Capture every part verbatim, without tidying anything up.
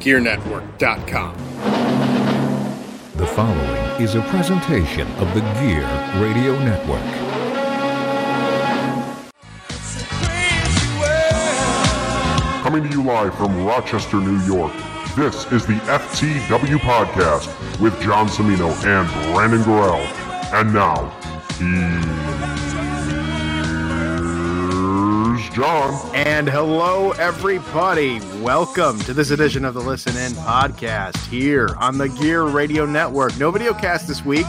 Gear Network dot com. The following is a presentation of the Gear Radio Network. Coming to you live from Rochester, New York, this is the F T W Podcast with John Cimino and Brandon Gorell. And now, here's John. And hello, everybody. Welcome to this edition of the Listen In podcast here on the Gear Radio Network. No video cast this week.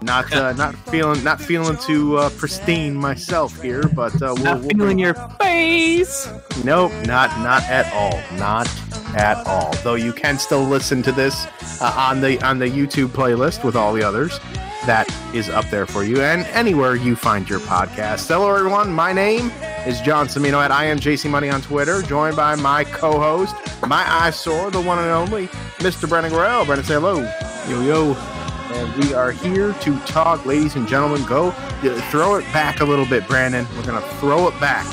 Not uh, not feeling not feeling too uh, pristine myself here, but uh, we'll, not we'll feeling bring... your face. Nope, not not at all, not at all. Though you can still listen to this uh, on the on the YouTube playlist with all the others. That is up there for you, and anywhere you find your podcast. Hello, everyone. My name is John Cimino at I am J C Money on Twitter. Joined by my co-host, my eyesore, the one and only Mister Brandon Gorell. Brandon, say hello. Yo yo. And we are here to talk, ladies and gentlemen. Go throw it back a little bit, Brandon. We're going to throw it back.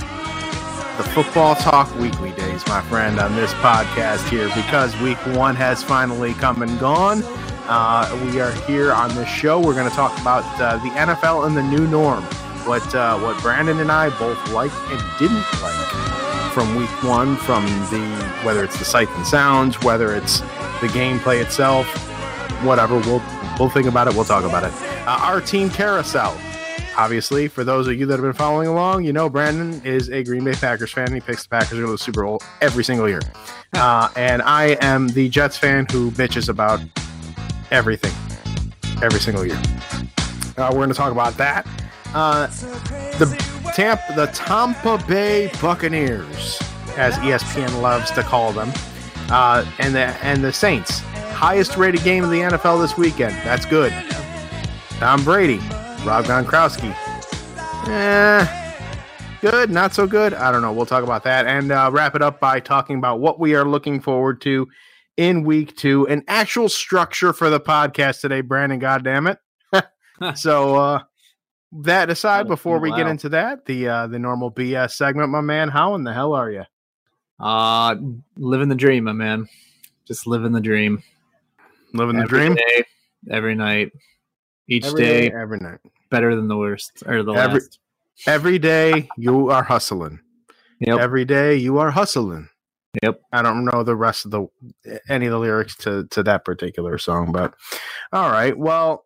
The Football Talk Weekly days, my friend, on this podcast here, because week one has finally come and gone. Uh, we are here on this show. We're going to talk about uh, the N F L and the new norm, what, uh, what Brandon and I both liked and didn't like from week one, from the whether it's the sights and sounds, whether it's the gameplay itself, whatever. We'll We'll think about it. We'll talk about it. Uh, our team carousel, obviously, for those of you that have been following along, you know Brandon is a Green Bay Packers fan. He picks the Packers to go to the Super Bowl every single year. Uh, and I am the Jets fan who bitches about everything every single year. Uh, we're going to talk about that. Uh, the, Tampa, the Tampa Bay Buccaneers, as E S P N loves to call them, uh, and the and the Saints. Highest rated game in the N F L this weekend. That's good. Tom Brady, Rob Gronkowski. Eh, good, not so good. I don't know. We'll talk about that and uh, wrap it up by talking about what we are looking forward to in week two. An actual structure for the podcast today, Brandon, goddammit. so uh, that aside, oh, before we wow. get into that, the uh, the normal B S segment, my man, how in the hell are you? Uh, living the dream, my man. Just living the dream. Living the dream day, every night, each every day, day, every night, better than the worst or the every, last. Every day you are hustling. Yep. Every day you are hustling. Yep. I don't know the rest of the any of the lyrics to to that particular song, but all right. Well,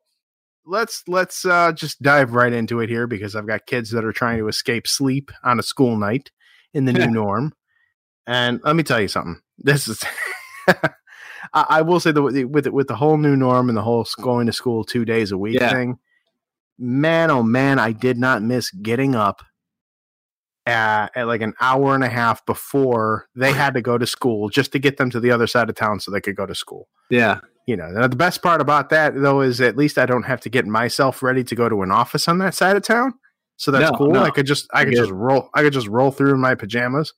let's let's uh, just dive right into it here because I've got kids that are trying to escape sleep on a school night in the new norm, and let me tell you something. This is. I will say that with with the whole new norm and the whole going to school two days a week yeah. thing, man, oh man, I did not miss getting up at, at like an hour and a half before they had to go to school just to get them to the other side of town so they could go to school. Yeah. You know, the best part about that, though, is at least I don't have to get myself ready to go to an office on that side of town. So that's no, cool. No. I could just I could yeah. just roll. I could just roll through in my pajamas.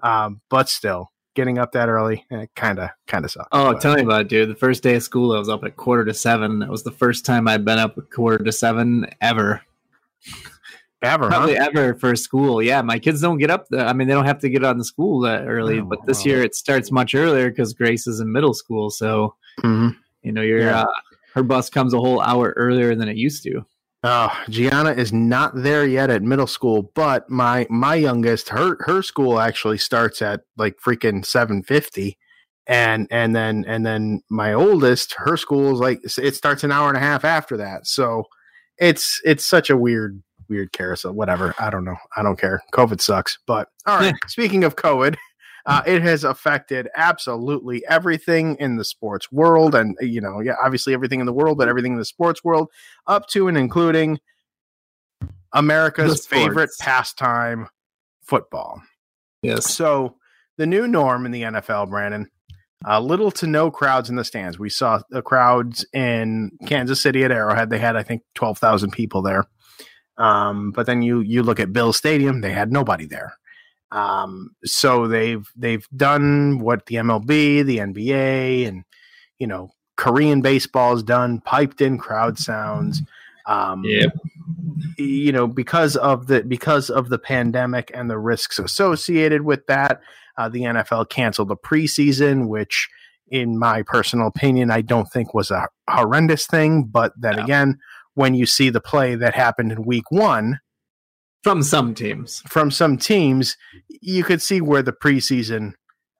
Um, but still. Getting up that early, it kind of, kind of sucks. Oh, but. Tell me about it, dude. The first day of school, I was up at quarter to seven. That was the first time I'd been up at quarter to seven ever. Ever, Probably huh? ever for school. Yeah, my kids don't get up. The, I mean, they don't have to get on the school that early. Oh, but this wow. year, it starts much earlier because Grace is in middle school. So, mm-hmm. you know, your yeah. uh, her bus comes a whole hour earlier than it used to. Oh, Gianna is not there yet at middle school, but my my youngest, her her school actually starts at like freaking seven fifty, and and then and then my oldest, her school is like it starts an hour and a half after that. So it's it's such a weird weird carousel. Whatever, I don't know, I don't care. COVID sucks, but all right. Speaking of COVID, uh, it has affected absolutely everything in the sports world. And, you know, yeah, obviously everything in the world, but everything in the sports world up to and including America's favorite pastime, football. Yes. So the new norm in the N F L, Brandon, Uh, little to no crowds in the stands. We saw the crowds in Kansas City at Arrowhead. They had, I think, twelve thousand people there. Um, but then you you look at Bills Stadium. They had nobody there. Um, so they've they've done what the M L B, the N B A, and you know Korean baseball has done, piped in crowd sounds. Um, yeah. You know, because of the because of the pandemic and the risks associated with that, uh, the N F L canceled the preseason, which, in my personal opinion, I don't think was a horrendous thing. But then no. again, when you see the play that happened in week one from some teams, from some teams, you could see where the preseason,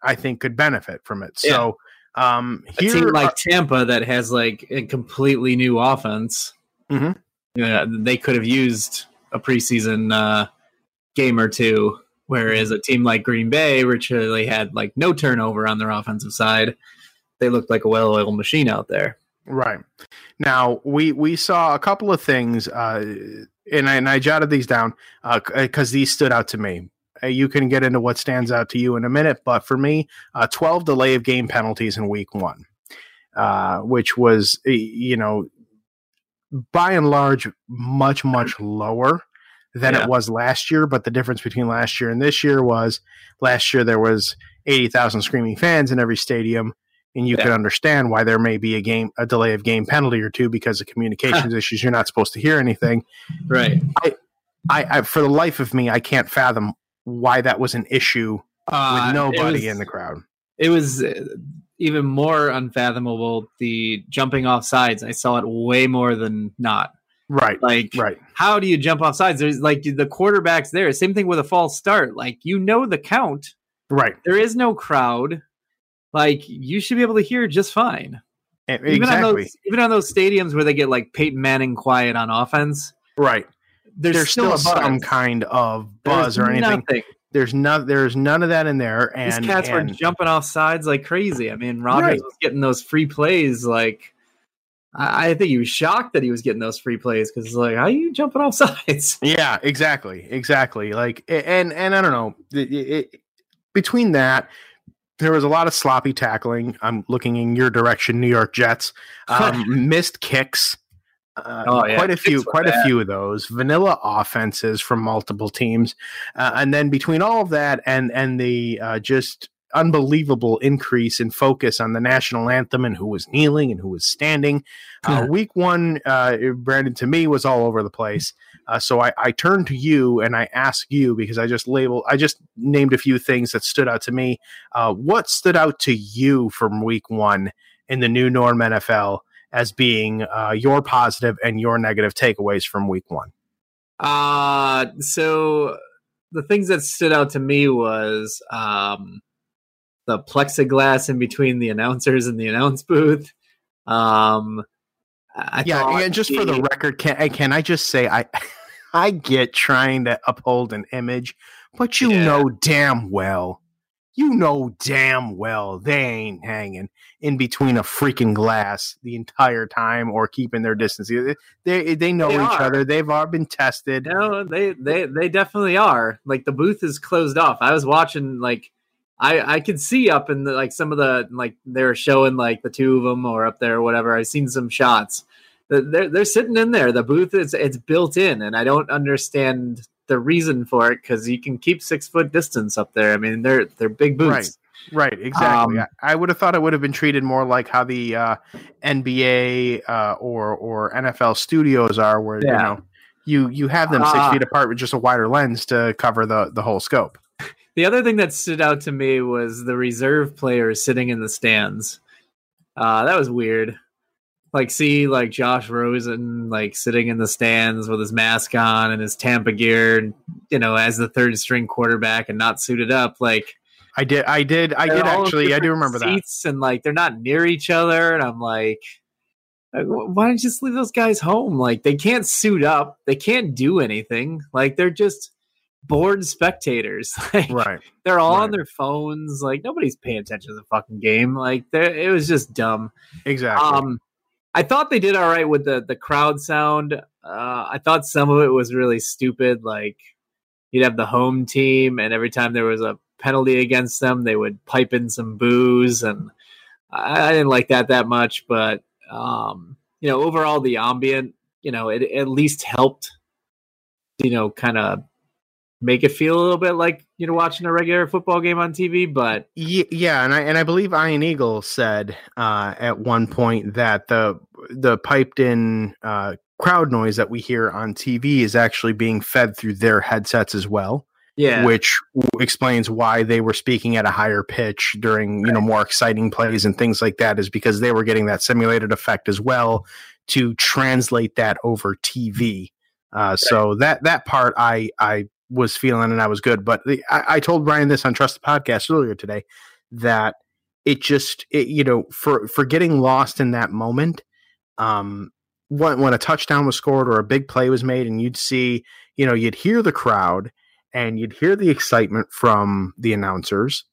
I think, could benefit from it. Yeah. So, um, here, a team like uh, Tampa that has like a completely new offense. Mm-hmm. Yeah, they could have used a preseason uh, game or two, whereas a team like Green Bay, which really had like no turnover on their offensive side, they looked like a well-oiled machine out there. Right. Now, we, we saw a couple of things, uh, and, I, and I jotted these down because uh, these stood out to me. Uh, you can get into what stands out to you in a minute, but for me, uh, twelve delay of game penalties in week one, uh, which was, you know, by and large, much, much lower than yeah. it was last year. But the difference between last year and this year was last year there was eighty thousand screaming fans in every stadium. And you yeah. could understand why there may be a game, a delay of game penalty or two because of communications issues. You're not supposed to hear anything. Right. I, I, I, for the life of me, I can't fathom why that was an issue uh, with nobody was, in the crowd. It was... Uh, even more unfathomable, the jumping off sides. I saw it way more than not. Right. Like, right. How do you jump off sides? There's like the quarterback's there. Same thing with a false start. Like, you know, the count, right. There is no crowd. Like, you should be able to hear just fine. Exactly. Even on those, even on those stadiums where they get like Peyton Manning quiet on offense. Right. There's, there's still, still some kind of buzz there's or anything. Nothing. There's none. There's none of that in there. And these cats and, were jumping off sides like crazy. I mean, Rodgers right. was getting those free plays. Like, I, I think he was shocked that he was getting those free plays because, like, how are you jumping off sides? Yeah, exactly, exactly. Like, and and I don't know. It, it, between that, there was a lot of sloppy tackling. I'm looking in your direction, New York Jets. Um, missed kicks. Uh, oh, yeah. Quite a few, quite bad. a few of those vanilla offenses from multiple teams, uh, and then between all of that and and the uh, just unbelievable increase in focus on the national anthem and who was kneeling and who was standing, uh, week one, uh, Brandon, to me, was all over the place. Uh, so I, I turned to you and I ask you because I just labeled, I just named a few things that stood out to me. Uh, what stood out to you from week one in the new norm N F L? As being uh, your positive and your negative takeaways from week one? Uh, so the things that stood out to me was um, the plexiglass in between the announcers and the announce booth. Um, I yeah, and just the, for the record, can, can I just say I I get trying to uphold an image, but you yeah. know damn well. You know damn well they ain't hanging in between a freaking glass the entire time or keeping their distance. They they know they each are. other. They've all been tested. No, they, they they definitely are. Like, the booth is closed off. I was watching, like, I, I could see up in, the, like, some of the, like, they were showing, like, the two of them or up there or whatever. I've seen some shots. They're, they're sitting in there. The booth, is it's built in, and I don't understand the reason for it because you can keep six foot distance up there. I mean, they're they're big boots, right? Right, exactly. Um, I, I would have thought it would have been treated more like how the uh, N B A uh, or or N F L studios are, where yeah. you know you you have them six uh, feet apart with just a wider lens to cover the the whole scope. The other thing that stood out to me was the reserve players sitting in the stands. Uh, that was weird. Like, see, like, Josh Rosen, like, sitting in the stands with his mask on and his Tampa gear, you know, as the third string quarterback and not suited up. Like, I did, I did, I did actually, I do remember seats that. And, like, they're not near each other. And I'm like, why don't you just leave those guys home? Like, they can't suit up, they can't do anything. Like, they're just bored spectators. Like, right. They're all right. on their phones. Like, nobody's paying attention to the fucking game. Like, it was just dumb. Exactly. Um, I thought they did all right with the, the crowd sound. Uh, I thought some of it was really stupid. Like, you'd have the home team, and every time there was a penalty against them, they would pipe in some boos, and I, I didn't like that that much. But um, you know, overall, the ambient, you know, it, it at least helped, you know, kind of make it feel a little bit like you're watching a regular football game on T V. But yeah, and I and I believe Ian Eagle said uh, at one point that the the piped in uh, crowd noise that we hear on T V is actually being fed through their headsets as well. Yeah, which explains why they were speaking at a higher pitch during, you know, more exciting plays and things like that, is because they were getting that simulated effect as well to translate that over T V. Uh, right. So that that part I I. was feeling, and I was good. But the, I, I told Brian this on Trust the Podcast earlier today, that it just, it, you know, for, for getting lost in that moment, um, when, when a touchdown was scored or a big play was made, and you'd see, you know, you'd hear the crowd and you'd hear the excitement from the announcers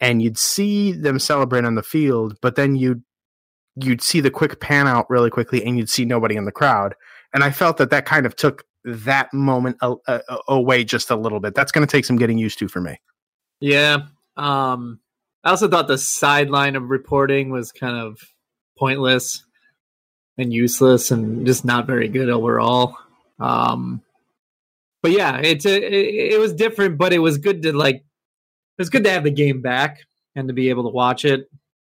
and you'd see them celebrate on the field, but then you'd, you'd see the quick pan out really quickly and you'd see nobody in the crowd. And I felt that that kind of took that moment a, a, away just a little bit. That's going to take some getting used to for me. Yeah. Um, I also thought the sideline of reporting was kind of pointless and useless and just not very good overall. Um, but yeah, it's a, it, it was different, but it was good to like, it was good to have the game back and to be able to watch it,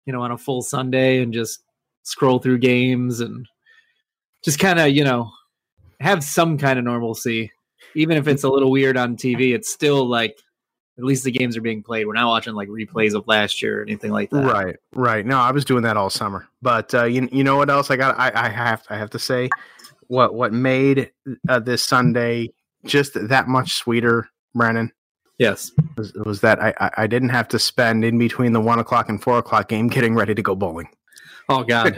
you know, on a full Sunday and just scroll through games and just kind of, you know, have some kind of normalcy. Even if it's a little weird on T V, it's still like, at least the games are being played. We're not watching like replays of last year or anything like that. Right, right. No, I was doing that all summer. But uh, you, you know what else I got? I, I have I have to say what what made uh, this Sunday just that much sweeter, Brennan. Yes, was, was that I I didn't have to spend in between the one o'clock and four o'clock game getting ready to go bowling. Oh God!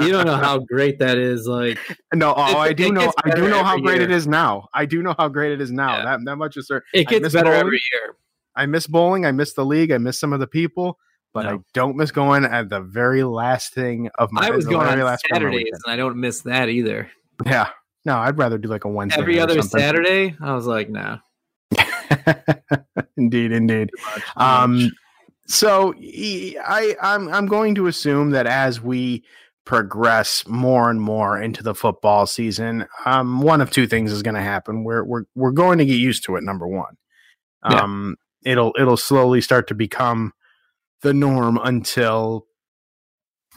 You don't know how great that is. Like, no, oh, I do know. I do know how great year. it is now. I do know how great it is now. Yeah. That that much is certain. It gets better bowling. every year. I miss bowling. I miss the league. I miss some of the people, but no. I don't miss going at the very last thing of my. I was going very on last Saturdays, and I don't miss that either. Yeah, no, I'd rather do like a Wednesday. Every other Saturday, I was like, nah. Indeed, indeed. Too much, too um. Much. So I, I'm I'm going to assume that as we progress more and more into the football season, um, one of two things is going to happen. We're we're we're going to get used to it. Number one, um, yeah. it'll it'll slowly start to become the norm until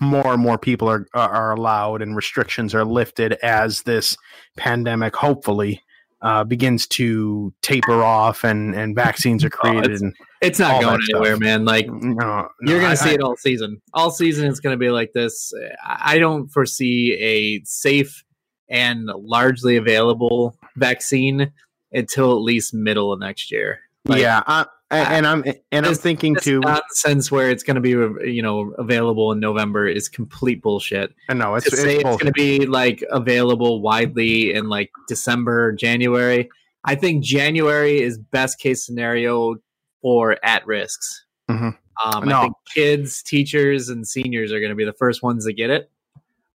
more and more people are are allowed and restrictions are lifted as this pandemic hopefully uh, begins to taper off and, and vaccines are created. Oh, and it's not going anywhere, man. Like no, no, you're going to see I, it all season, all season. It's going to be like this. I don't foresee a safe and largely available vaccine until at least middle of next year. Like, yeah. I, and I'm, and I'm thinking too, nonsense where it's going to be, you know, available in November is complete bullshit. I know it's, it's, it's going to be like available widely in like December, January. I think January is best case scenario for at risks. Mm-hmm. Um, no. I think kids, teachers, and seniors are going to be the first ones to get it.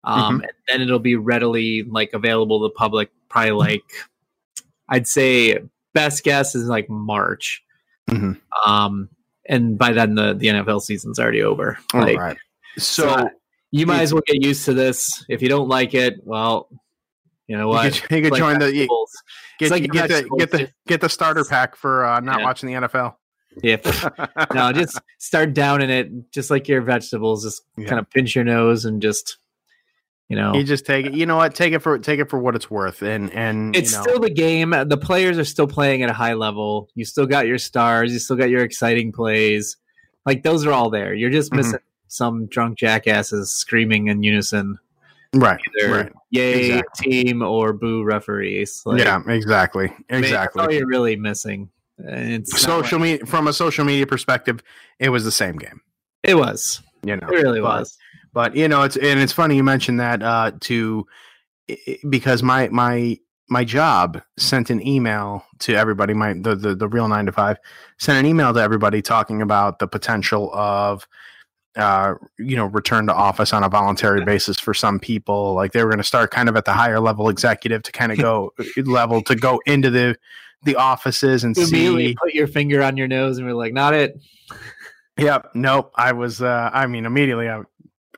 Um, mm-hmm. And then it'll be readily like available to the public. Probably like, I'd say best guess is like March. Mm-hmm. Um, and by then the, the N F L season's already over. Like, all right. So, so you might as well get used to this. If you don't like it, well, you know what? You could, you could like join the you, get, like get the get the get the starter pack for uh, not yeah. watching the N F L. Yeah. No, just start down in it, just like your vegetables. Just yeah. kind of pinch your nose and just. You know, you just take it. You know what? Take it for take it for what it's worth, and and it's you know. still the game. The players are still playing at a high level. You still got your stars. You still got your exciting plays. Like those are all there. You're just missing mm-hmm. some drunk jackasses screaming in unison, right? Either right. Yay exactly. team or boo referees. Like, yeah, exactly, exactly. That's all you're really missing. It's social like- media from a social media perspective. It was the same game. It was. You know, it really but, was. But, you know, it's and it's funny you mentioned that uh, to because my my my job sent an email to everybody. My the, the, the real nine to five sent an email to everybody talking about the potential of, uh, you know, return to office on a voluntary basis for some people. Like they were going to start kind of at the higher level executive to kind of go level to go into the the offices and immediately see, put your finger on your nose and we're like, not it. Yep. Nope. I was, uh, I mean, immediately I,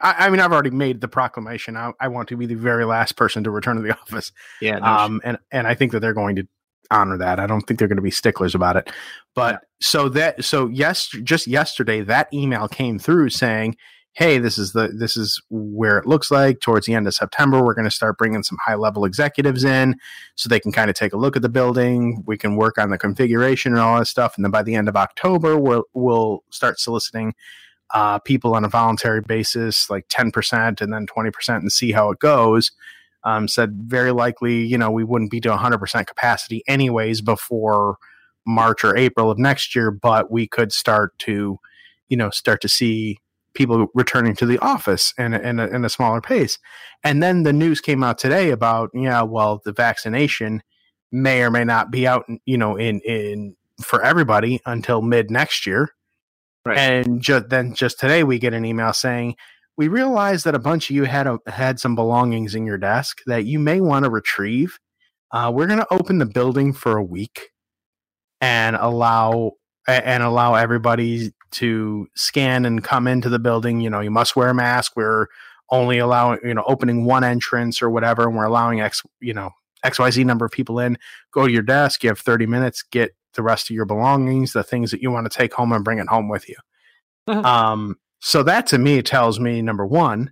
I, I mean, I've already made the proclamation. I, I want to be the very last person to return to the office. Yeah. No um, sure. and, and I think that they're going to honor that. I don't think they're going to be sticklers about it, but yeah. so that, so yes, just yesterday that email came through saying, hey, this is the, this is where it looks like towards the end of September, we're going to start bringing some high level executives in so they can kind of take a look at the building. We can work on the configuration and all that stuff. And then by the end of October, we'll, we'll start soliciting uh, people on a voluntary basis, like ten percent and then twenty percent and see how it goes. Um, said very likely, you know, we wouldn't be to a hundred percent capacity anyways before March or April of next year, but we could start to, you know, start to see people returning to the office and in, in, in a smaller pace. And then the news came out today about, yeah, well, the vaccination may or may not be out, you know, in, in for everybody until mid next year. Right. And just then just today we get an email saying, we realized that a bunch of you had, a, had some belongings in your desk that you may want to retrieve. Uh, we're going to open the building for a week and allow, and allow everybody to scan and come into the building. You know, you must wear a mask. We're only allowing, you know, opening one entrance or whatever. And we're allowing X, you know, X Y Z number of people in. Go to your desk. You have thirty minutes, get the rest of your belongings, the things that you want to take home and bring it home with you. Uh-huh. Um, so that to me tells me, number one,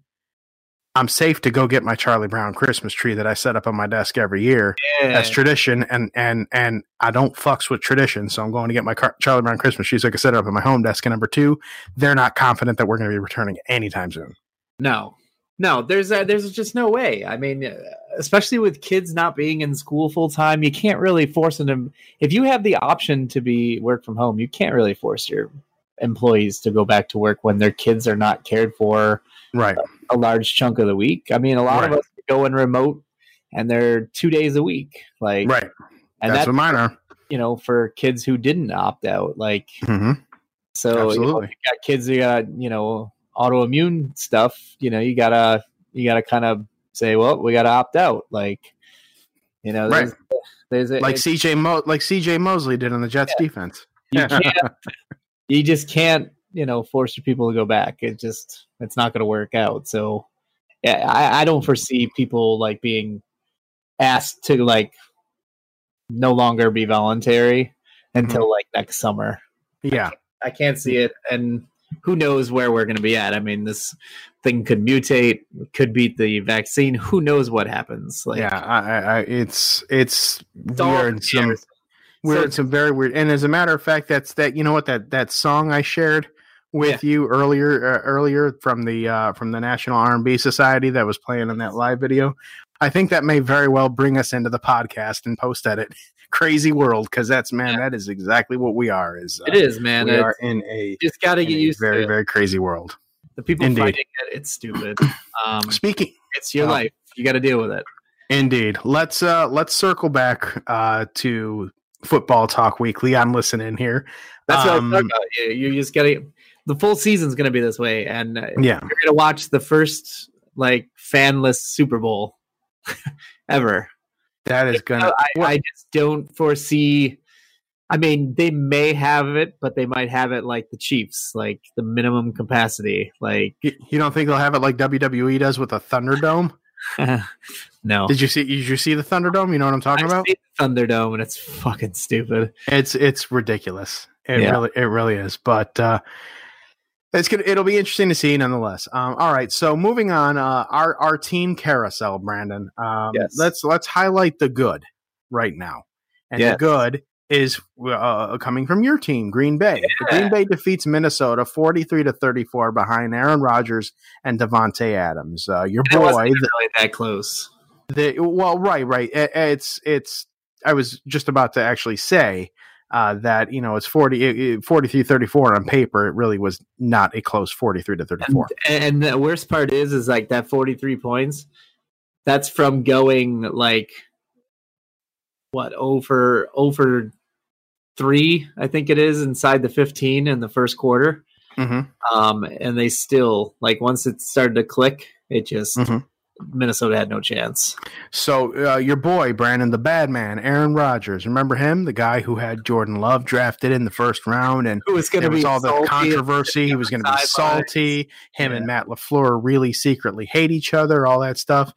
I'm safe to go get my Charlie Brown Christmas tree that I set up on my desk every year. Yeah. That's tradition, and and and I don't fucks with tradition, so I'm going to get my car- Charlie Brown Christmas trees like I set it up at my home desk. And number two, they're not confident that we're going to be returning anytime soon. No, no, there's a, there's just no way. I mean, especially with kids not being in school full time, you can't really force them. If you have the option to be work from home, you can't really force your employees to go back to work when their kids are not cared for. Right. A, a large chunk of the week. I mean, a lot right. of us go in remote and they're two days a week. Like, right. And that's, that's what mine are, you know, for kids who didn't opt out. Like, mm-hmm. so you, know, you got kids who got, you know, autoimmune stuff, you know, you gotta, you gotta kind of say, well, we gotta opt out. Like, you know, there's, right. there's a, like C J Mo- like C J Mosley did on the Jets yeah. defense. You can't, you just can't, you know, force your people to go back. It just, it's not going to work out. So yeah, I, I don't foresee people like being asked to like no longer be voluntary until mm-hmm. like next summer. Yeah. I can't, I can't see it. And who knows where we're going to be at. I mean, this thing could mutate, could beat the vaccine. Who knows what happens? Like, yeah, I, I, it's, it's, it's weird. Some, weird, so, some very weird. And as a matter of fact, that's that, you know what, that, that song I shared with yeah. you earlier, uh, earlier from the uh, from the National R and B Society that was playing in that live video. I think that may very well bring us into the podcast and post edit. Crazy world, because that's man, yeah. that is exactly what we are. Is uh, it is man? We are in a just gotta get used. Very to very crazy world. The people Indeed. Fighting it, it's stupid. Um, Speaking, it's your um, life. You got to deal with it. Indeed. Let's uh, let's circle back uh, to Football Talk Weekly. I'm listening here. That's um, what I'm talking about. You, you just gotta. The full season's going to be this way, and uh, yeah. you're going to watch the first like fanless Super Bowl ever. That is going to. I, I just don't foresee. I mean, they may have it, but they might have it like the Chiefs, like the minimum capacity. Like you, you don't think they'll have it like W W E does with a Thunderdome? No. Did you see? Did you see the Thunderdome? You know what I'm talking I've about? Seen the Thunderdome, and it's fucking stupid. It's it's ridiculous. It yeah. really it really is, but. Uh, It's gonna, it'll be interesting to see nonetheless. Um, all right. So moving on, uh, our, our team carousel, Brandon, um, yes. let's, let's highlight the good right now. And yes. the good is, uh, coming from your team, Green Bay. Yeah. Green Bay defeats Minnesota forty-three to thirty-four behind Aaron Rodgers and Davante Adams. Uh, your and boy. It wasn't even really that close. The, well, right, right. It, it's, it's, I was just about to actually say, Uh, that, you know, it's forty-three thirty-four on paper. It really was not a close forty-three to thirty-four. And, and the worst part is, is like that forty-three points, that's from going like, what, over, over three, I think it is, inside the fifteen in the first quarter. Mm-hmm. Um, and they still, like, once it started to click, it just, mm-hmm. Minnesota had no chance. So uh, your boy, Brandon the bad man, Aaron Rodgers, remember him? The guy who had Jordan Love drafted in the first round, and it was going to be all the controversy. He was going to be salty. Him yeah. and Matt LaFleur really secretly hate each other, all that stuff.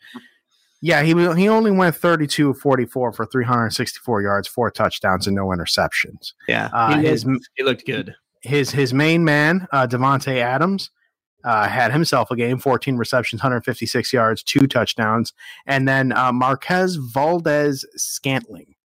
Yeah, he he only went thirty-two of forty-four for three hundred sixty-four yards, four touchdowns, and no interceptions. Yeah, uh, he, his, he looked good. His his main man, uh, Davante Adams, uh, had himself a game, fourteen receptions, one hundred fifty-six yards, two touchdowns. And then uh, Marquez Valdez-Scantling,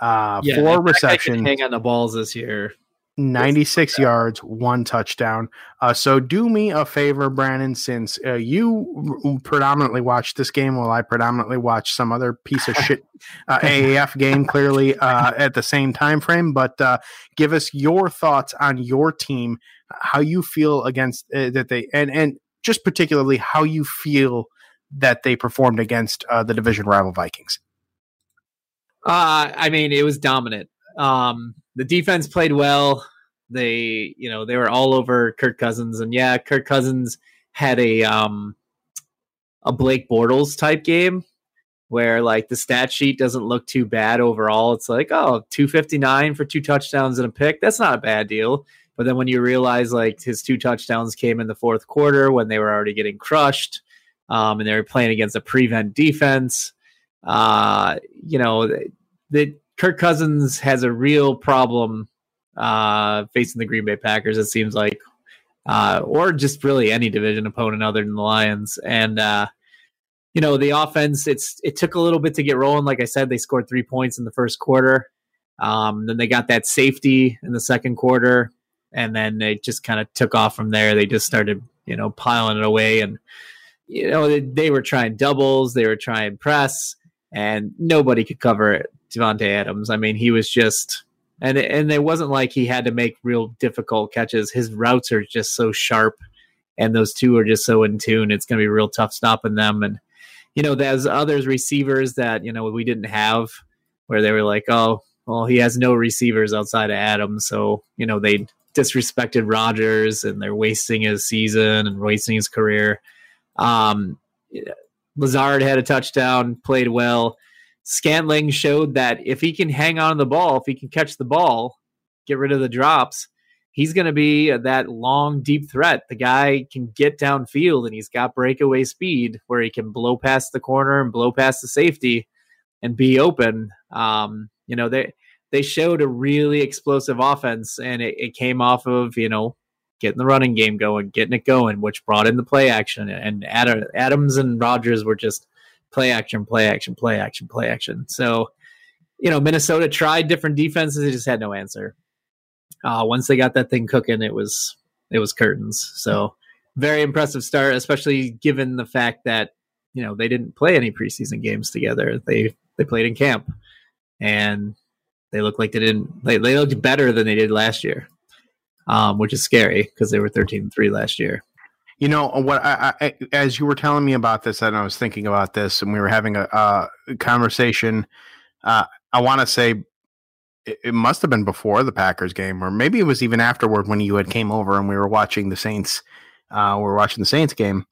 uh, yeah, four receptions. Hang on the balls this year. ninety-six yards, one touchdown. Uh, so do me a favor, Brandon, since uh, you predominantly watched this game while I predominantly watched some other piece of shit uh, A A F game, clearly uh, at the same time frame. But uh, give us your thoughts on your team, how you feel against uh, that they, and and just particularly how you feel that they performed against uh, the division rival Vikings. Uh, I mean, it was dominant. Um, the defense played well. They, you know, they were all over Kirk Cousins, and yeah, Kirk Cousins had a, um, a Blake Bortles type game where like the stat sheet doesn't look too bad overall. It's like, oh, two fifty-nine for two touchdowns and a pick. That's not a bad deal. But then when you realize like his two touchdowns came in the fourth quarter when they were already getting crushed, um, and they were playing against a prevent defense, uh, you know, they, they Kirk Cousins has a real problem uh, facing the Green Bay Packers, it seems like, uh, or just really any division opponent other than the Lions. And, uh, you know, the offense, it's it took a little bit to get rolling. Like I said, they scored three points in the first quarter. Um, then they got that safety in the second quarter, and then they just kind of took off from there. They just started, you know, piling it away. And, you know, they, they were trying doubles. They were trying press, and nobody could cover it. Davante Adams. I mean, he was just, and and it wasn't like he had to make real difficult catches. His routes are just so sharp, and those two are just so in tune. It's going to be real tough stopping them. And you know, there's others receivers that you know we didn't have, where they were like, oh, well, he has no receivers outside of Adams, so you know they disrespected Rodgers, and they're wasting his season and wasting his career. Um, Lazard had a touchdown, played well. Scantling showed that if he can hang on to the ball, if he can catch the ball, get rid of the drops, he's going to be that long, deep threat. The guy can get downfield, and he's got breakaway speed where he can blow past the corner and blow past the safety and be open. Um, you know, they they showed a really explosive offense, and it, it came off of, you know, getting the running game going, getting it going, which brought in the play action. And Ad- Adams and Rodgers were just play action, play action, play action, play action. So, you know, Minnesota tried different defenses. They just had no answer. Uh, once they got that thing cooking, it was it was curtains. So very impressive start, especially given the fact that, you know, they didn't play any preseason games together. They they played in camp, and they looked like they didn't. They, they looked better than they did last year, um, which is scary because they were thirteen and three last year. You know what? I, I, as you were telling me about this, and I was thinking about this, and we were having a uh, conversation. Uh, I want to say it, it must have been before the Packers game, or maybe it was even afterward when you had came over and we were watching the Saints. Uh, we were watching the Saints game,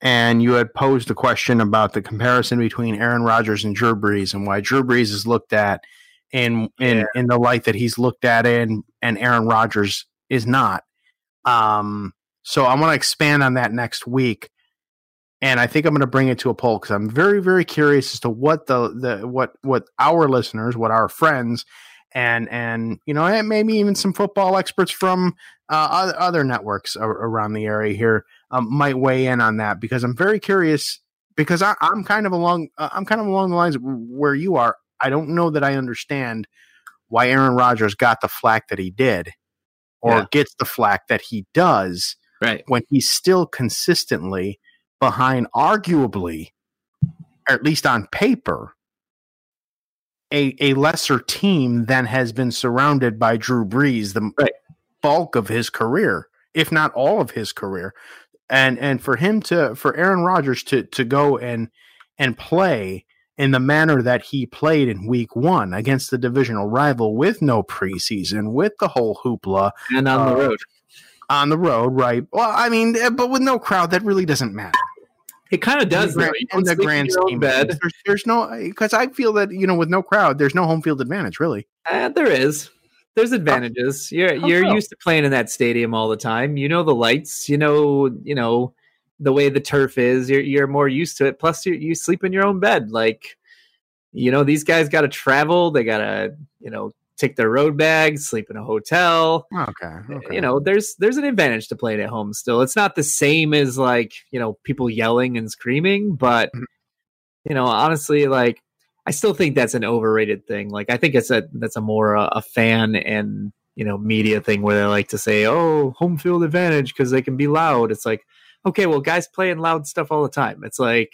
and you had posed a question about the comparison between Aaron Rodgers and Drew Brees, and why Drew Brees is looked at in in yeah. in the light that he's looked at in, and Aaron Rodgers is not. Um. So I want to expand on that next week, and I think I'm going to bring it to a poll because I'm very, very curious as to what the, the what what our listeners, what our friends, and and you know, and maybe even some football experts from uh, other networks around the area here um, might weigh in on that, because I'm very curious, because I, I'm kind of along uh, I'm kind of along the lines of where you are. I don't know that I understand why Aaron Rodgers got the flack that he did, or yeah. gets the flack that he does. Right. When he's still consistently behind, arguably, or at least on paper, a a lesser team than has been surrounded by Drew Brees the right. bulk of his career, if not all of his career, and and for him to for Aaron Rodgers to to go and and play in the manner that he played in week one against the divisional rival with no preseason, with the whole hoopla, and on uh, the road. On the road, right? Well, I mean, but with no crowd, that really doesn't matter. It kind of does. Though. In the grand scheme, bed. There's, there's no, because I feel that, you know, with no crowd, there's no home field advantage, really. Uh, there is. There's advantages. Uh, you're you're so? used to playing in that stadium all the time. You know the lights. You know you know the way the turf is. You're you're more used to it. Plus, you you sleep in your own bed. Like, you know, these guys got to travel. They got to, you know, take their road bags, sleep in a hotel. Okay, okay. You know, there's there's an advantage to playing at home still. It's not the same as, like, you know, people yelling and screaming, but mm-hmm. you know, honestly, like, I still think that's an overrated thing. Like, I think it's a that's a more a, a fan and, you know, media thing where they like to say, oh, home field advantage because they can be loud. It's like, okay, well, guys playing loud stuff all the time. It's like,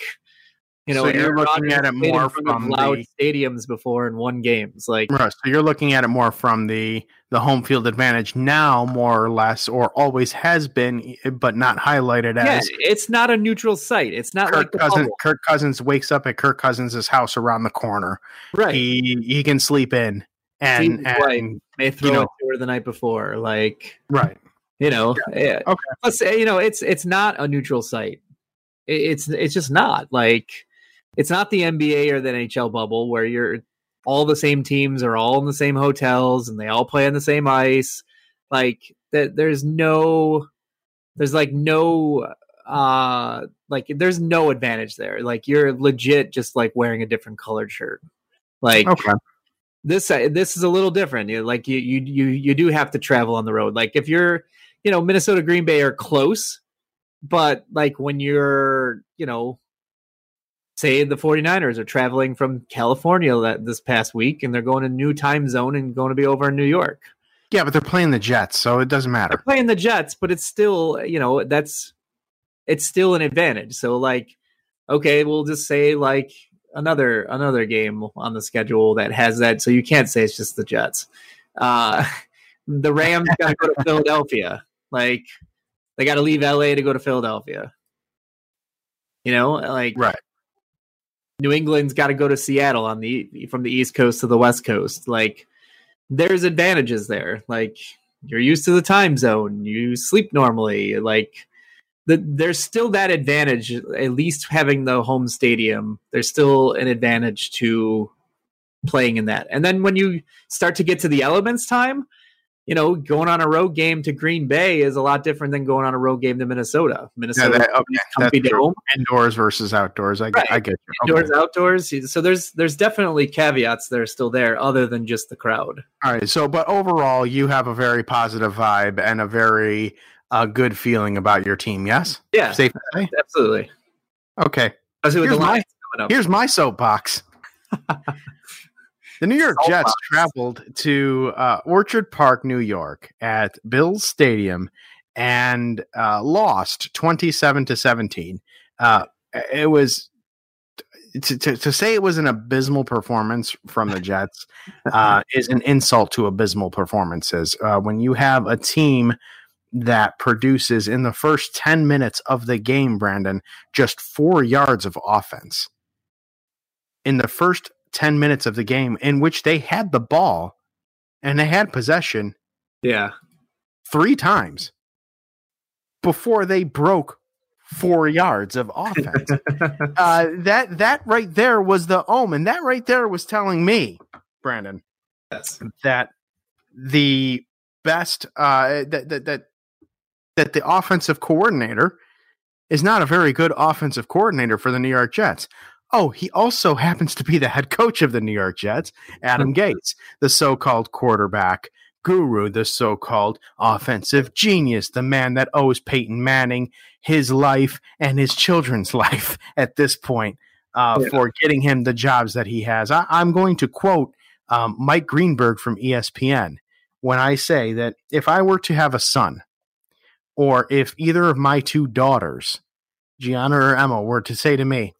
you know, so you're looking at it more from loud the, stadiums before and won games. Like, so you're looking at it more from the the home field advantage now, more or less, or always has been, but not highlighted yeah, as. It's not a neutral site. It's not Kirk like Cousins, Kirk Cousins wakes up at Kirk Cousins' house around the corner. Right. He he can sleep in and, and they throw you know, it to her the night before. Like, right. You know, yeah. okay. Plus, you know, it's it's not a neutral site. It, it's it's just not like. It's not the N B A or the N H L bubble where you're all the same teams are all in the same hotels and they all play on the same ice. Like that, there's no, there's like no, uh, like there's no advantage there. Like you're legit just like wearing a different colored shirt. Like okay. this, uh, this is a little different. You know, like you, you, you, you do have to travel on the road. Like if you're, you know, Minnesota, Green Bay are close, but like when you're, you know, say the 49ers are traveling from California that, this past week, and they're going to a new time zone and going to be over in New York. Yeah, but they're playing the Jets, so it doesn't matter. They're playing the Jets, but it's still, you know, that's, it's still an advantage. So like, okay, we'll just say like another, another game on the schedule that has that. So you can't say it's just the Jets. Uh, the Rams got to go to Philadelphia. Like they got to leave L A to go to Philadelphia, you know, like, right. New England's got to go to Seattle on the from the East Coast to the West Coast. Like, there's advantages there. Like, you're used to the time zone. You sleep normally. Like, the, there's still that advantage. At least having the home stadium, there's still an advantage to playing in that. And then when you start to get to the elements time, you know, going on a road game to Green Bay is a lot different than going on a road game to Minnesota. Minnesota, yeah, that, okay. comfy dome. Indoors versus outdoors. I, right. I get you. Indoors, okay. outdoors. So there's there's definitely caveats that are still there, other than just the crowd. All right. So, but overall, you have a very positive vibe and a very uh, good feeling about your team. Yes. Yeah. Safe to say? Absolutely. Okay. Here's, the my, here's my soapbox. The New York Jets traveled to uh, Orchard Park, New York, at Bills Stadium, and uh, lost twenty-seven to seventeen. Uh, it was to, to, to say it was an abysmal performance from the Jets uh, is an insult to abysmal performances. Uh, when you have a team that produces in the first ten minutes of the game, Brandon, just four yards of offense in the first ten minutes of the game in which they had the ball and they had possession. Yeah. Three times before they broke four yards of offense. uh, that, that right there was the omen. That right there was telling me, Brandon, yes. that the best, uh, that, that, that, that the offensive coordinator is not a very good offensive coordinator for the New York Jets. Oh, he also happens to be the head coach of the New York Jets, Adam Gates, the so-called quarterback guru, the so-called offensive genius, the man that owes Peyton Manning his life and his children's life at this point uh, yeah. for getting him the jobs that he has. I- I'm going to quote um, Mike Greenberg from E S P N when I say that if I were to have a son, or if either of my two daughters, Gianna or Emma, were to say to me,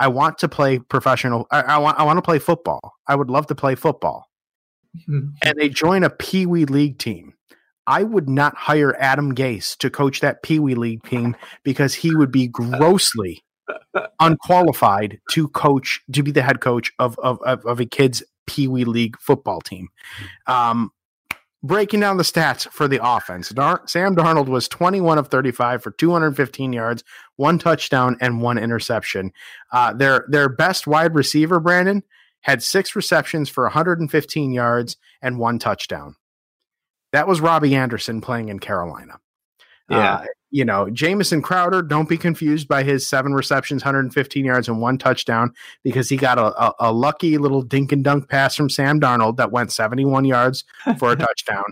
I want to play professional. I, I want. I want to play football. I would love to play football. Mm-hmm. And they join a Pee Wee League team. I would not hire Adam Gase to coach that Pee Wee League team because he would be grossly unqualified to coach to be the head coach of of of, of a kid's Pee Wee League football team. Um, breaking down the stats for the offense. Dar- Sam Darnold was twenty-one of thirty-five for two hundred fifteen yards, one touchdown, and one interception. Uh, their their best wide receiver, Brandon, had six receptions for one hundred fifteen yards and one touchdown. That was Robbie Anderson playing in Carolina. Yeah. Uh, you know, Jamison Crowder, don't be confused by his seven receptions, one hundred fifteen yards, and one touchdown, because he got a, a, a lucky little dink and dunk pass from Sam Darnold that went seventy-one yards for a touchdown.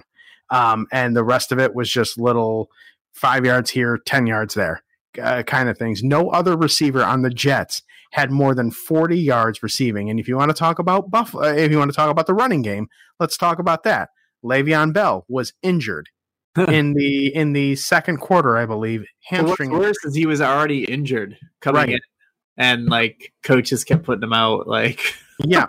Um, and the rest of it was just little five yards here, ten yards there uh, kind of things. No other receiver on the Jets had more than forty yards receiving. And if you want to talk about Buff, uh, if you want to talk about the running game, let's talk about that. Le'Veon Bell was injured in the in the second quarter, I believe. Hamstring. What's worse is he was already injured coming right. in, and like coaches kept putting him out. Like yeah,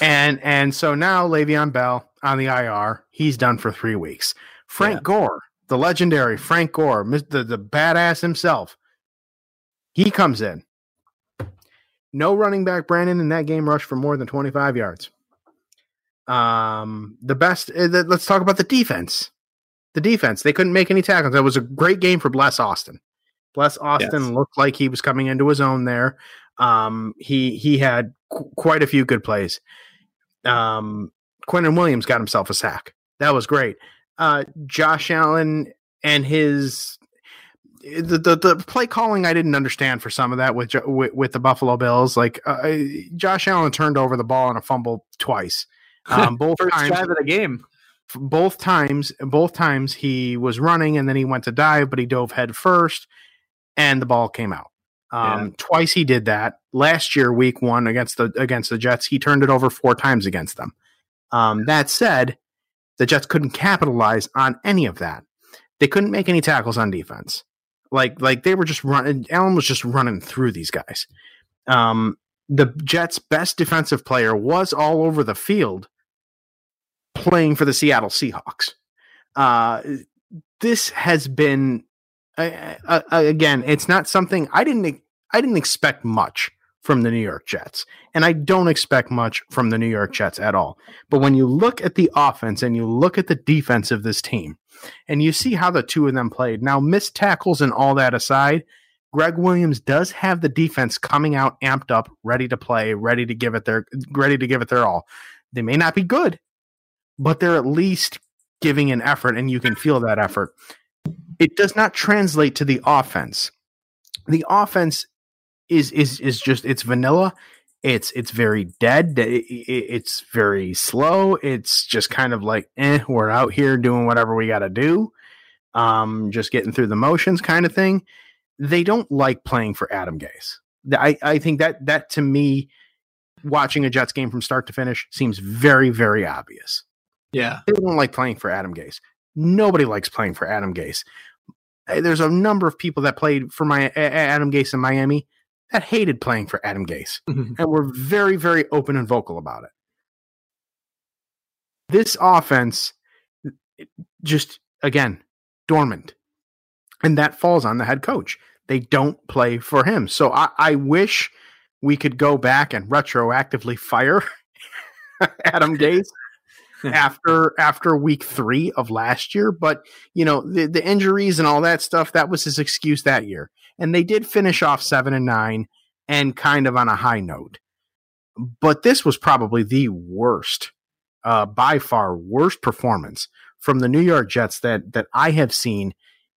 and and so now Le'Veon Bell on the I R, he's done for three weeks. Frank yeah. Gore, the legendary Frank Gore, the the badass himself, he comes in. No running back, Brandon, in that game rushed for more than twenty-five yards. Um, the best. Uh, let's talk about the defense. The defense, they couldn't make any tackles. That was a great game for Bless Austin. Bless Austin yes. looked like he was coming into his own there. Um, he he had qu- quite a few good plays. Um, Quinnen Williams got himself a sack. That was great. Uh, Josh Allen and his the, the the play calling I didn't understand for some of that with with, with the Buffalo Bills. Like uh, Josh Allen turned over the ball in a fumble twice. Um, both First times drive of the game. Both times, both times he was running and then he went to dive, but he dove head first and the ball came out. Um, yeah. Twice he did that. Last year, week one against the against the Jets, he turned it over four times against them. Um, that said, the Jets couldn't capitalize on any of that. They couldn't make any tackles on defense. Like like they were just running. Allen was just running through these guys. Um, the Jets' best defensive player was all over the field, playing for the Seattle Seahawks. Uh, this has been, uh, uh, again, it's not something I didn't, I didn't expect much from the New York Jets, and I don't expect much from the New York Jets at all. But when you look at the offense and you look at the defense of this team and you see how the two of them played, now missed tackles and all that aside, Greg Williams does have the defense coming out amped up, ready to play, ready to give it their, ready to give it their all. They may not be good, but they're at least giving an effort, and you can feel that effort. It does not translate to the offense. The offense is is is just it's vanilla. It's it's very dead. It's very slow. It's just kind of like, eh, we're out here doing whatever we got to do, um, just getting through the motions kind of thing. They don't like playing for Adam Gase. I I think that that to me, watching a Jets game from start to finish seems very very obvious. Yeah. They don't like playing for Adam Gase. Nobody likes playing for Adam Gase. There's a number of people that played for my Adam Gase in Miami that hated playing for Adam Gase mm-hmm. and were very, very open and vocal about it. This offense just, again, dormant. And that falls on the head coach. They don't play for him. So I, I wish we could go back and retroactively fire Adam Gase after after week three of last year, but you know, the, the injuries and all that stuff, that was his excuse that year. And they did finish off seven and nine and kind of on a high note. But this was probably the worst, uh, by far worst performance from the New York Jets that that I have seen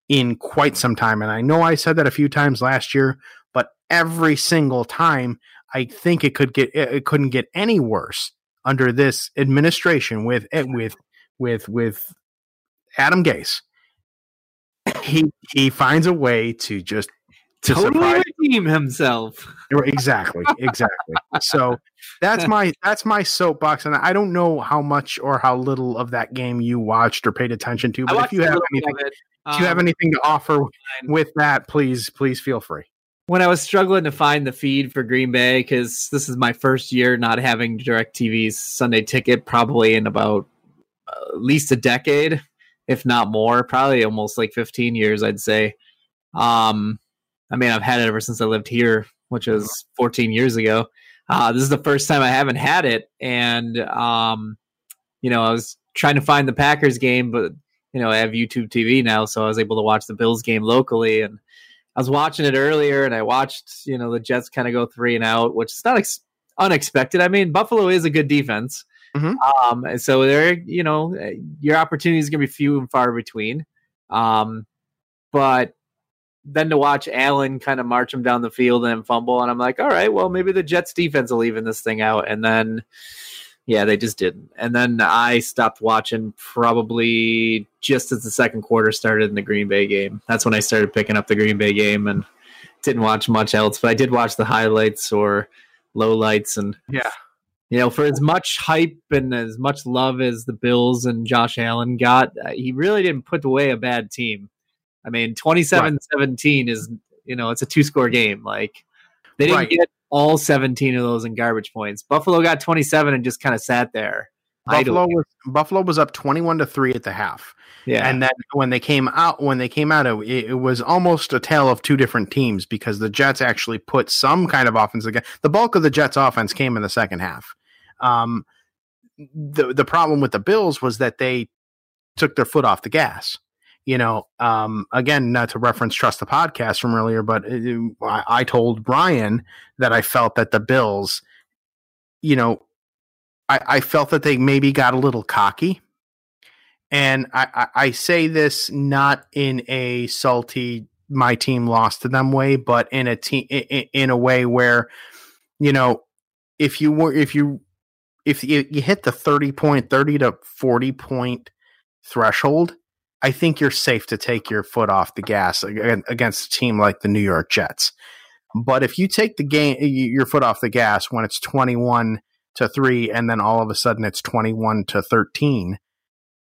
in quite some time. And I know I said that a few times last year, but every single time I think it could get it couldn't get any worse under this administration with with with with Adam Gase. He he finds a way to just to totally redeem himself. Exactly, exactly. So that's my that's my soapbox, and I don't know how much or how little of that game you watched or paid attention to. But if you have anything, um, if you have anything to offer with that, please please feel free. When I was struggling to find the feed for Green Bay, because this is my first year not having DirecTV's Sunday ticket, probably in about uh, at least a decade, if not more, probably almost like fifteen years, I'd say. Um, I mean, I've had it ever since I lived here, which was fourteen years ago. Uh, this is the first time I haven't had it. And, um, you know, I was trying to find the Packers game, but you know, I have YouTube T V now, so I was able to watch the Bills game locally. And I was watching it earlier, and I watched, you know, the Jets kind of go three and out, which is not ex- unexpected. I mean, Buffalo is a good defense. Mm-hmm. Um, and so there, you know, your opportunity is going to be few and far between. Um, but then to watch Allen kind of march him down the field and then fumble, and I'm like, all right, well, maybe the Jets defense will even this thing out. And then, yeah, they just didn't. And then I stopped watching probably just as the second quarter started in the Green Bay game. That's when I started picking up the Green Bay game and didn't watch much else, but I did watch the highlights or lowlights. And yeah, you know, for as much hype and as much love as the Bills and Josh Allen got, he really didn't put away a bad team. I mean, twenty-seven seventeen is, you know, it's a two score game. Like, they didn't right. get all seventeen of those in garbage points. Buffalo got twenty-seven and just kind of sat there. Buffalo was, Buffalo was up twenty-one to three at the half. Yeah. And then when they came out, when they came out, it, it was almost a tale of two different teams, because the Jets actually put some kind of offense again. The bulk of the Jets offense came in the second half. Um, the, the problem with the Bills was that they took their foot off the gas. You know, um, again, not to reference Trust the Podcast from earlier, but it, I, I told Brian that I felt that the Bills, you know, I, I felt that they maybe got a little cocky. And I, I, I say this not in a salty, my team lost to them way, but in a team, in, in a way where, you know, if you were, if you, if you, you hit the thirty point, thirty to forty point threshold, I think you're safe to take your foot off the gas against a team like the New York Jets. But if you take the game, your foot off the gas when it's twenty-one to three, and then all of a sudden it's twenty-one to thirteen,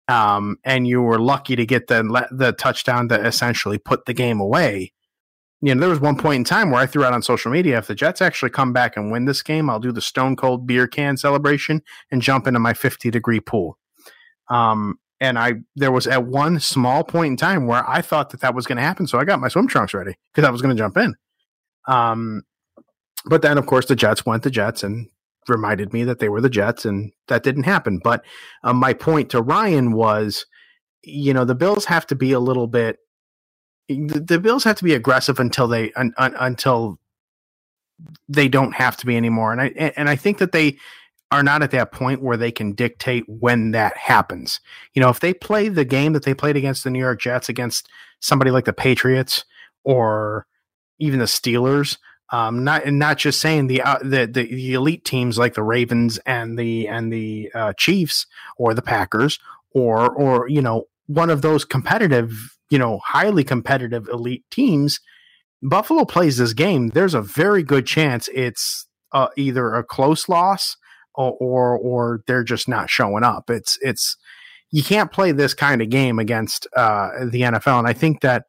um, and you were lucky to get the the touchdown to essentially put the game away. You know, there was one point in time where I threw out on social media, if the Jets actually come back and win this game, I'll do the stone cold beer can celebration and jump into my fifty degree pool. Um, And I, there was at one small point in time where I thought that that was going to happen. So I got my swim trunks ready because I was going to jump in. Um, but then, of course, the Jets went the Jets and reminded me that they were the Jets, and that didn't happen. But uh, my point to Ryan was, you know, the Bills have to be a little bit, the, the Bills have to be aggressive until they, un, un, until they don't have to be anymore. And I, and I think that they are not at that point where they can dictate when that happens. You know, if they play the game that they played against the New York Jets, against somebody like the Patriots or even the Steelers, um, not and not just saying the, uh, the the elite teams like the Ravens and the and the uh, Chiefs or the Packers or or you know, one of those competitive, you know, highly competitive elite teams. Buffalo plays this game, there's a very good chance it's uh, either a close loss, Or, or or they're just not showing up. It's it's you can't play this kind of game against uh, the N F L. And I think that,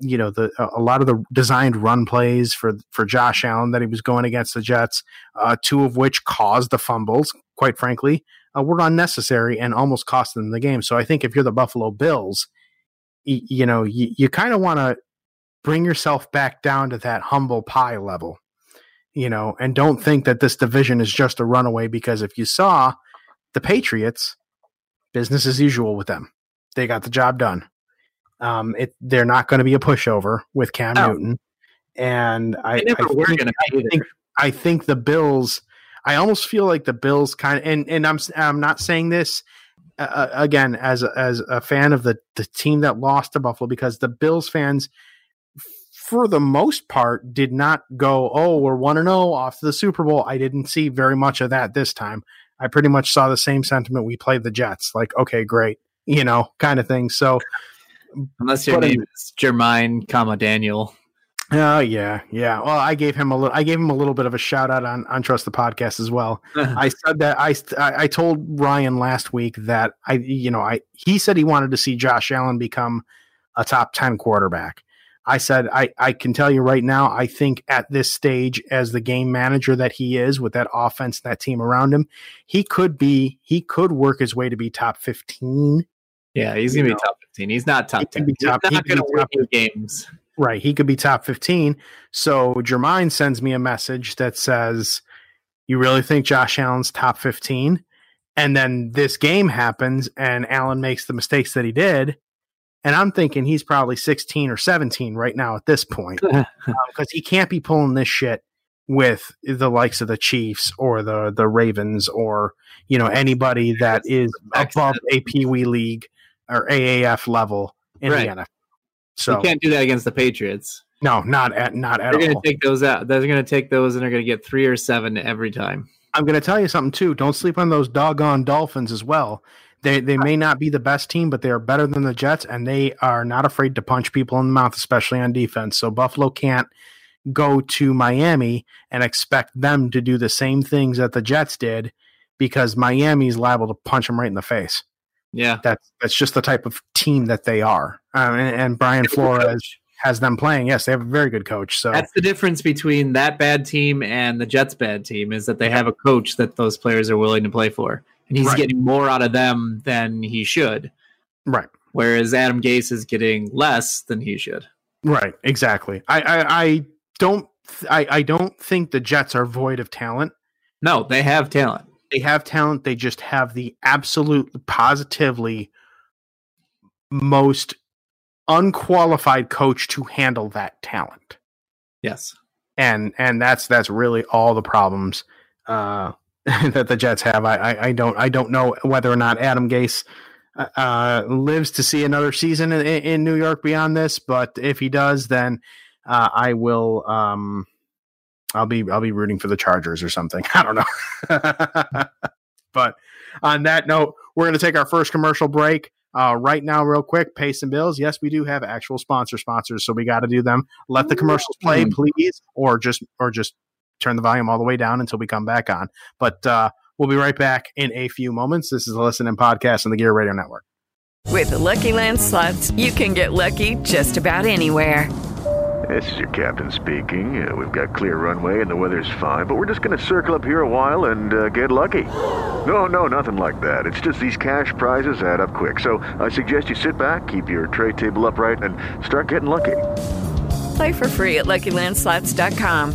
you know, the a lot of the designed run plays for for Josh Allen that he was going against the Jets, uh, two of which caused the fumbles, quite frankly, uh, were unnecessary and almost cost them the game. So I think if you're the Buffalo Bills, y- you know, y- you kind of want to bring yourself back down to that humble pie level. You know, and don't think that this division is just a runaway, because if you saw the Patriots, business as usual with them. They got the job done. Um, it, they're not going to be a pushover with Cam oh. Newton. And I, I, never I, were think, I think I think the Bills, I almost feel like the Bills kind of, and, and I'm I'm not saying this uh, again as a, as a fan of the, the team that lost to Buffalo, because the Bills fans, for the most part, did not go, oh, we're one and oh off to the Super Bowl. I didn't see very much of that this time. I pretty much saw the same sentiment. We played the Jets. Like, okay, great, you know, kind of thing. So, unless your name is Jermaine, comma, Daniel. Oh, uh, yeah, yeah. Well, I gave him a little. I gave him a little bit of a shout out on, on Trust the Podcast as well. I said that I I told Ryan last week that I, you know, I he said he wanted to see Josh Allen become a top ten quarterback. I said, I, I can tell you right now, I think at this stage, as the game manager that he is, with that offense, that team around him, he could be, he could work his way to be top fifteen. Yeah, he's going to be top fifteen. He's not top ten. He's not going to win your games. Right. He could be top fifteen. So Jermaine sends me a message that says, you really think Josh Allen's top fifteen? And then this game happens and Allen makes the mistakes that he did. And I'm thinking he's probably sixteen or seventeen right now at this point, because um, he can't be pulling this shit with the likes of the Chiefs or the, the Ravens or, you know, anybody that is above a Pee Wee League or A A F level in right. the N F L. So you can't do that against the Patriots. No, not at not at all. They're going to take those out. They're going to take those, and they're going to get three or seven every time. I'm going to tell you something too. Don't sleep on those doggone Dolphins as well. They they may not be the best team, but they are better than the Jets, and they are not afraid to punch people in the mouth, especially on defense. So Buffalo can't go to Miami and expect them to do the same things that the Jets did, because Miami's liable to punch them right in the face. Yeah, that's that's just the type of team that they are. Um, and, and Brian Flores has them playing. Yes, they have a very good coach. So that's the difference between that bad team and the Jets' bad team, is that they have a coach that those players are willing to play for, and he's right. getting more out of them than he should. Right. Whereas Adam Gase is getting less than he should. Right. Exactly. I I, I don't I, I don't think the Jets are void of talent. No, they have talent. They have talent. They just have the absolute, positively most unqualified coach to handle that talent. Yes, and and that's that's really all the problems uh, that the Jets have. I, I I don't I don't know whether or not Adam Gase uh, lives to see another season in, in New York beyond this, but if he does, then uh, I will. Um, I'll be I'll be rooting for the Chargers or something. I don't know. But on that note, we're going to take our first commercial break uh, right now, real quick. Pay some bills. Yes, we do have actual sponsor sponsors, so we got to do them. Let the commercials play, please, or just or just turn the volume all the way down until we come back on. But uh, we'll be right back in a few moments. This is the Listen In podcast on the Gear Radio Network. With the Lucky Land Slots, you can get lucky just about anywhere. This is your captain speaking. Uh, we've got clear runway and the weather's fine, but we're just going to circle up here a while and uh, get lucky. No, no, nothing like that. It's just these cash prizes add up quick. So I suggest you sit back, keep your tray table upright, and start getting lucky. Play for free at Lucky Land Slots dot com.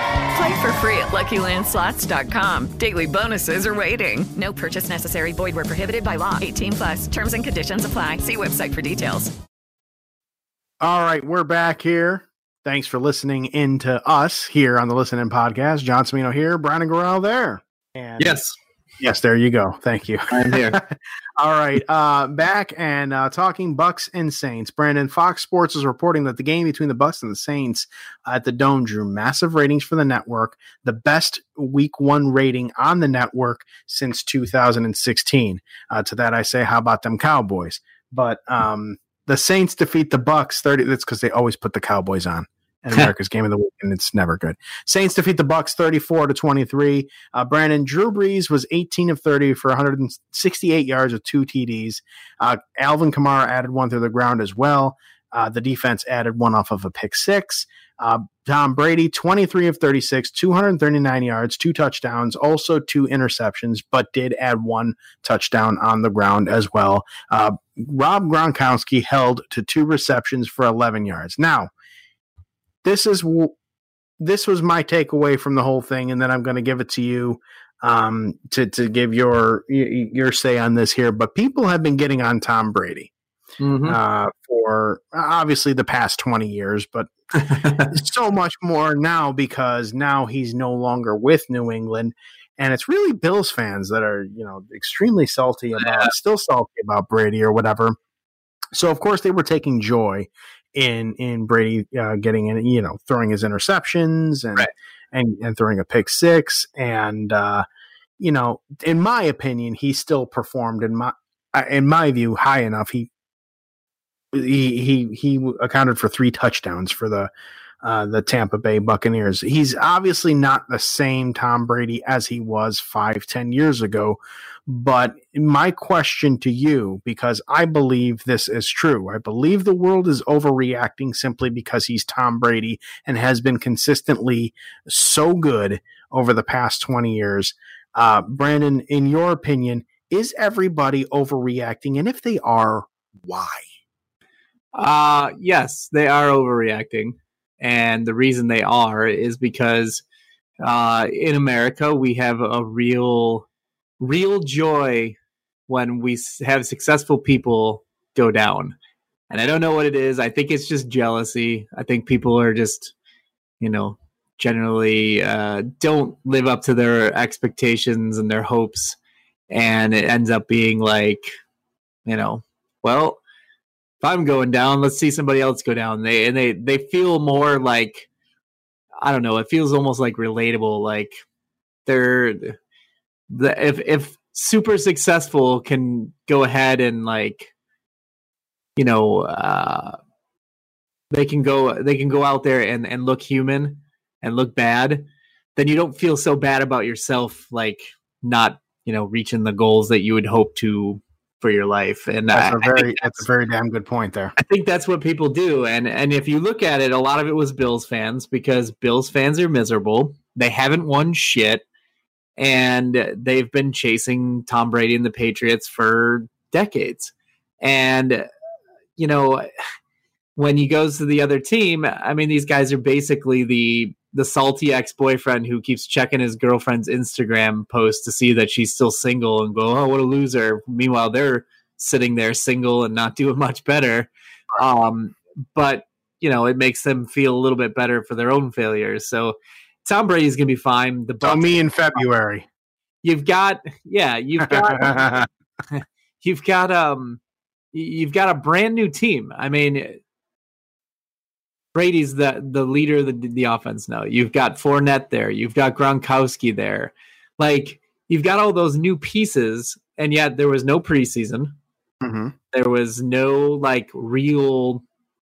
Play for free at Lucky Land Slots dot com. Daily bonuses are waiting. No purchase necessary. Void where prohibited by law. eighteen plus. Terms and conditions apply. See website for details. All right, we're back here. Thanks for listening in to us here on the Listen In podcast. John Cimino here, Brian and Gorell there. And yes. Yes, there you go. Thank you. I'm here. All right. Uh, back and uh, talking Bucs and Saints. Brandon, Fox Sports is reporting that the game between the Bucs and the Saints at the Dome drew massive ratings for the network, the best week one rating on the network since two thousand sixteen. Uh, to that I say, how about them Cowboys? But um, the Saints defeat the Bucs thirty. That's because they always put the Cowboys on. And America's game of the week, and it's never good. Saints defeat the Bucs thirty-four to twenty-three. Uh, Brandon, Drew Brees was eighteen of thirty for one hundred sixty-eight yards with two T Ds. Uh, Alvin Kamara added one through the ground as well. Uh, the defense added one off of a pick six. Uh, Tom Brady, twenty-three of thirty-six, two hundred thirty-nine yards, two touchdowns, also two interceptions, but did add one touchdown on the ground as well. Uh, Rob Gronkowski held to two receptions for eleven yards. Now, This is this was my takeaway from the whole thing, and then I'm going to give it to you um, to to give your your say on this here. But people have been getting on Tom Brady mm-hmm. uh, for obviously the past twenty years, but so much more now, because now he's no longer with New England, and it's really Bills fans that are you know extremely salty about yeah. still salty about Brady or whatever. So of course they were taking joy in in Brady uh, getting in, you know, throwing his interceptions and, right. and and throwing a pick six. And, uh, you know, in my opinion, he still performed in my in my view high enough. He he he, he accounted for three touchdowns for the uh, the Tampa Bay Buccaneers. He's obviously not the same Tom Brady as he was five, ten years ago. But my question to you, because I believe this is true, I believe the world is overreacting simply because he's Tom Brady and has been consistently so good over the past twenty years. Uh, Brandon, in your opinion, is everybody overreacting? And if they are, why? Uh, yes, they are overreacting. And the reason they are is because uh, in America, we have a real... real joy when we have successful people go down. And I don't know what it is. I think it's just jealousy. I think people are just, you know, generally uh, don't live up to their expectations and their hopes. And it ends up being like, you know, well, if I'm going down, let's see somebody else go down. They, and they, they feel more like, I don't know, it feels almost like relatable. Like they're... The, if if super successful can go ahead and like, you know, uh, they can go they can go out there and, and look human and look bad, then you don't feel so bad about yourself, like not, you know, reaching the goals that you would hope to for your life. And that's I, a very that's, that's a very damn good point there. I think that's what people do, and and if you look at it, a lot of it was Bills fans because Bills fans are miserable. They haven't won shit. And they've been chasing Tom Brady and the Patriots for decades. And, you know, when he goes to the other team, I mean, these guys are basically the the salty ex-boyfriend who keeps checking his girlfriend's Instagram post to see that she's still single and go, oh, what a loser. Meanwhile, they're sitting there single and not doing much better. Um, but, you know, it makes them feel a little bit better for their own failures. So, Tom Brady's going to be fine. The Bucs, oh, me in February. You've got, yeah, you've got, you've got, um, you've got a brand new team. I mean, Brady's the, the leader of the, the offense now. You've got Fournette there. You've got Gronkowski there. Like, you've got all those new pieces, and yet there was no preseason. Mm-hmm. There was no, like, real...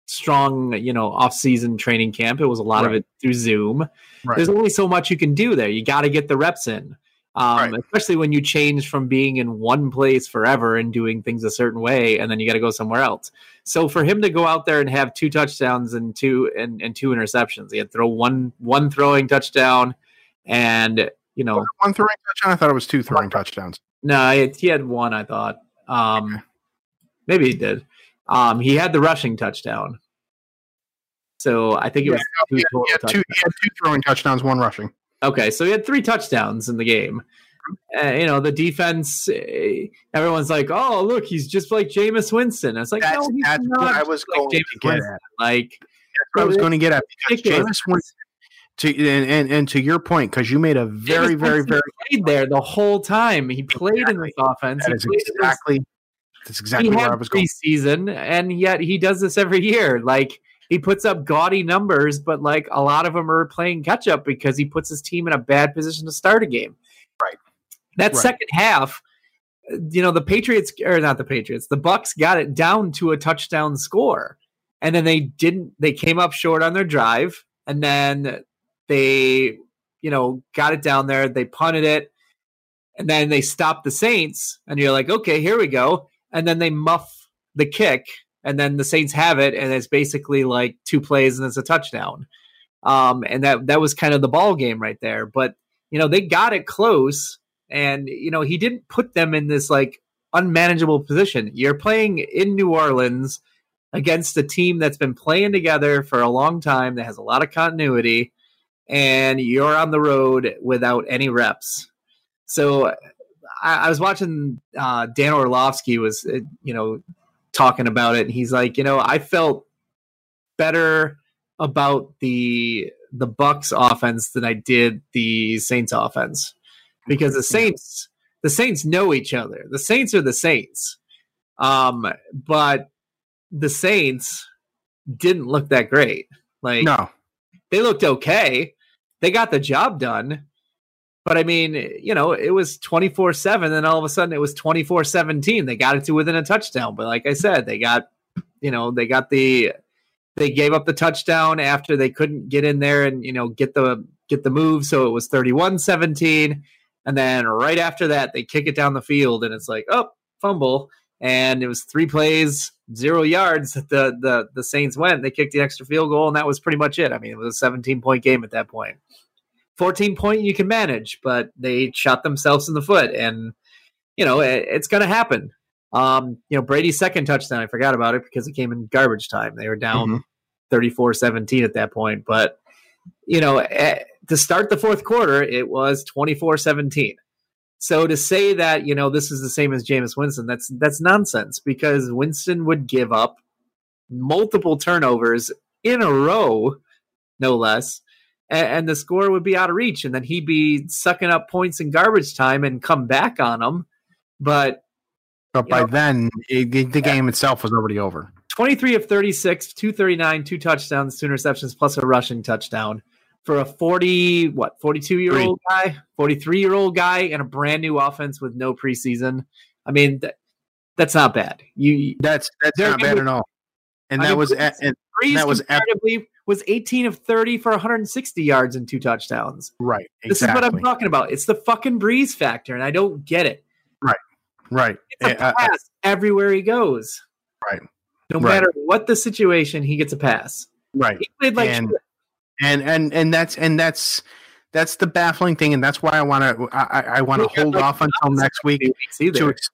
strong, you know, off-season training camp. It was a lot right. of it through Zoom. Right. There's only so much you can do there. You got to get the reps in, um, right. especially when you change from being in one place forever and doing things a certain way, and then you got to go somewhere else. So for him to go out there and have two touchdowns and two and, and two interceptions, he had throw one one throwing touchdown, and you know, was one throwing touchdown. I thought it was two throwing touchdowns. No, it, he had one. I thought um, okay. maybe he did. Um, he had the rushing touchdown. So I think it was yeah, two, yeah, yeah, two, he had two throwing touchdowns, one rushing. Okay, so he had three touchdowns in the game. Uh, you know, the defense, everyone's like, oh, look, he's just like Jameis Winston. I was like, that's, no, he's that's not what I was like going Jameis to get Winston. At. Like, that's what I was going to get at. Because Jameis Winston, to, and, and, and to your point, because you made a very, Jameis very, Winston very... He played there the whole time. He played exactly. in this offense. That he is exactly... That's exactly where I was going. Preseason, and yet he does this every year. Like he puts up gaudy numbers, but like a lot of them are playing catch up because he puts his team in a bad position to start a game. Right. That right. second half, you know, the Patriots or not the Patriots, the Bucs got it down to a touchdown score, and then they didn't. They came up short on their drive, and then they, you know, got it down there. They punted it, and then they stopped the Saints. And you're like, okay, here we go. And then they muff the kick, and then the Saints have it, and it's basically like two plays, and it's a touchdown. Um, and that that was kind of the ball game right there. But, you know, they got it close, and, you know, he didn't put them in this, like, unmanageable position. You're playing in New Orleans against a team that's been playing together for a long time, that has a lot of continuity, and you're on the road without any reps. So... I was watching uh, Dan Orlovsky was, you know, talking about it. And he's like, you know, I felt better about the the Bucs offense than I did the Saints offense because the Saints the Saints know each other. The Saints are the Saints, um, but the Saints didn't look that great. Like, no, they looked okay. They got the job done. But, I mean, you know, it was twenty-four seven, then all of a sudden it was twenty-four seventeen. They got it to within a touchdown. But like I said, they got, you know, they got the They gave up the touchdown after they couldn't get in there and, you know, get the get the move. So it was thirty-one seventeen. And then right after that, they kick it down the field, and it's like, oh, fumble. And it was three plays, zero yards that the, the, the Saints went. They kicked the extra field goal, and that was pretty much it. I mean, it was a seventeen-point game at that point. fourteen-point you can manage, but they shot themselves in the foot. And, you know, it, it's going to happen. Um, you know, Brady's second touchdown, I forgot about it because it came in garbage time. They were down mm-hmm. thirty-four seventeen at that point. But, you know, at, to start the fourth quarter, it was twenty-four seventeen. So to say that, you know, this is the same as Jameis Winston, that's that's nonsense, because Winston would give up multiple turnovers in a row, no less, and, and the score would be out of reach. And then he'd be sucking up points in garbage time and come back on them. But, but by know, then, it, the game yeah. itself was already over. twenty-three of thirty-six, two thirty-nine, two touchdowns, two interceptions, plus a rushing touchdown. For a forty, what, forty-two-year-old guy, forty-three-year-old guy, and a brand-new offense with no preseason. I mean, that, that's not bad. You That's that's not bad at all. And that was incredibly was eighteen of thirty for one hundred sixty yards and two touchdowns. Right, exactly. This is what I'm talking about. It's the fucking Breeze factor, and I don't get it. Right, right. It's a pass uh, uh, everywhere he goes. Right. No right. matter what the situation, he gets a pass. Right. He played like and, And and and that's and that's that's the baffling thing, and that's why I want to I, I want to hold off until next week. To ex-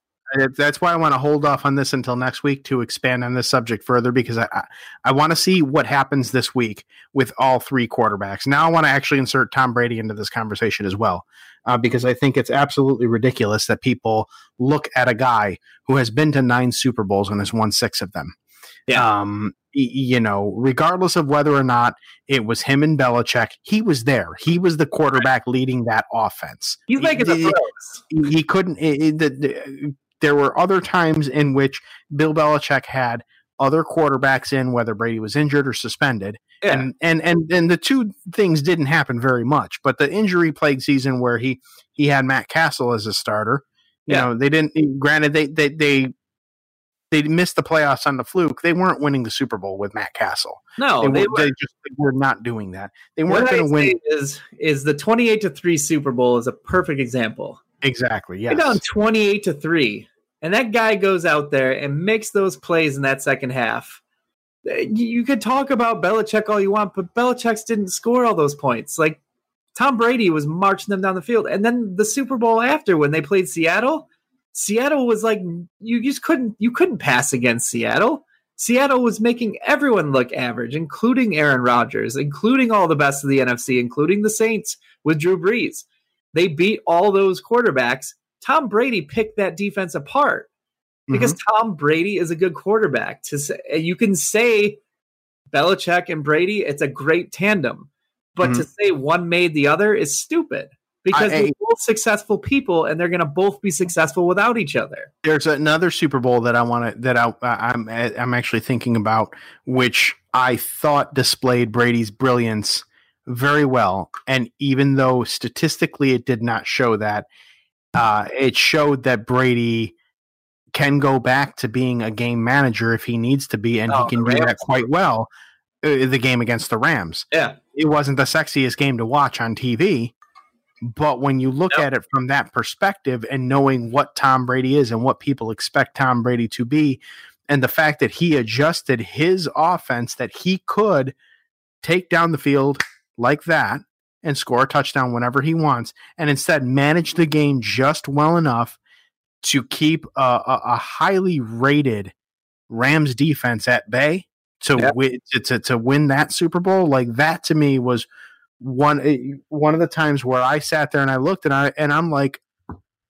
that's why I want to hold off on this until next week to expand on this subject further, because I I, I want to see what happens this week with all three quarterbacks. Now I want to actually insert Tom Brady into this conversation as well, uh, because I think it's absolutely ridiculous that people look at a guy who has been to nine Super Bowls and has won six of them. Yeah. Um, you know, regardless of whether or not it was him and Belichick, he was there. He was the quarterback leading that offense. He's like he, the pros. He couldn't. It, the, the, there were other times in which Bill Belichick had other quarterbacks in, whether Brady was injured or suspended, yeah. and, and and and the two things didn't happen very much. But the injury plagued season where he he had Matt Castle as a starter, you yeah. know, they didn't. Granted, they they they. They missed the playoffs on the fluke. They weren't winning the Super Bowl with Matt Castle. No, they were, they were. They just they were not doing that. They weren't going to win. Is is the twenty-eight to three Super Bowl is a perfect example. Exactly. Yes. They're down twenty-eight to three, and that guy goes out there and makes those plays in that second half. You could talk about Belichick all you want, but Belichick didn't score all those points. Like Tom Brady was marching them down the field, and then the Super Bowl after when they played Seattle. Seattle was like, you just couldn't you couldn't pass against Seattle. Seattle was making everyone look average, including Aaron Rodgers, including all the best of the N F C, including the Saints with Drew Brees. They beat all those quarterbacks. Tom Brady picked that defense apart because mm-hmm. Tom Brady is a good quarterback. To say, you can say Belichick and Brady, it's a great tandem, but mm-hmm. to say one made the other is stupid. Because I, they're both successful people, and they're going to both be successful without each other. There's another Super Bowl that I want to that I, I'm I'm actually thinking about, which I thought displayed Brady's brilliance very well. And even though statistically it did not show that, uh, it showed that Brady can go back to being a game manager if he needs to be, and oh, he can do that quite well. Uh, the game against the Rams, yeah, it wasn't the sexiest game to watch on T V. But when you look yep. at it from that perspective and knowing what Tom Brady is and what people expect Tom Brady to be, and the fact that he adjusted his offense, that he could take down the field like that and score a touchdown whenever he wants, and instead manage the game just well enough to keep a, a, a highly rated Rams defense at bay to, yep. w- to, to, to win that Super Bowl, like that to me was One one of the times where I sat there and I looked and I and I'm like,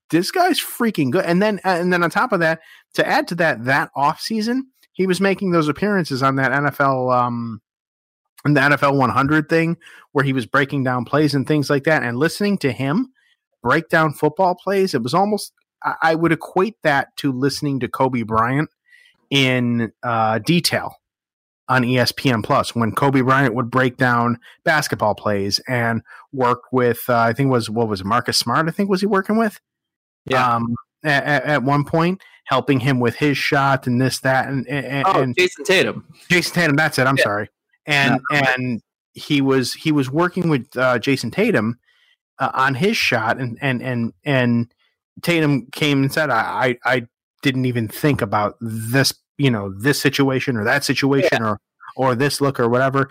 this guy's freaking good. And then and then on top of that, to add to that, that offseason, he was making those appearances on that N F L um on the N F L one hundred thing where he was breaking down plays and things like that. And listening to him break down football plays, it was almost I, I would equate that to listening to Kobe Bryant in uh, detail. On E S P N Plus, when Kobe Bryant would break down basketball plays and work with, uh, I think was what was Marcus Smart. I think was he working with, yeah. Um, at, at one point, helping him with his shot and this, that, and, and, oh, and Jason Tatum. Jason Tatum, that's it. I'm yeah. sorry. And no, and he was he was working with uh, Jason Tatum uh, on his shot, and and and and Tatum came and said, I, I I didn't even think about this, you know, this situation or that situation yeah. or or this look or whatever.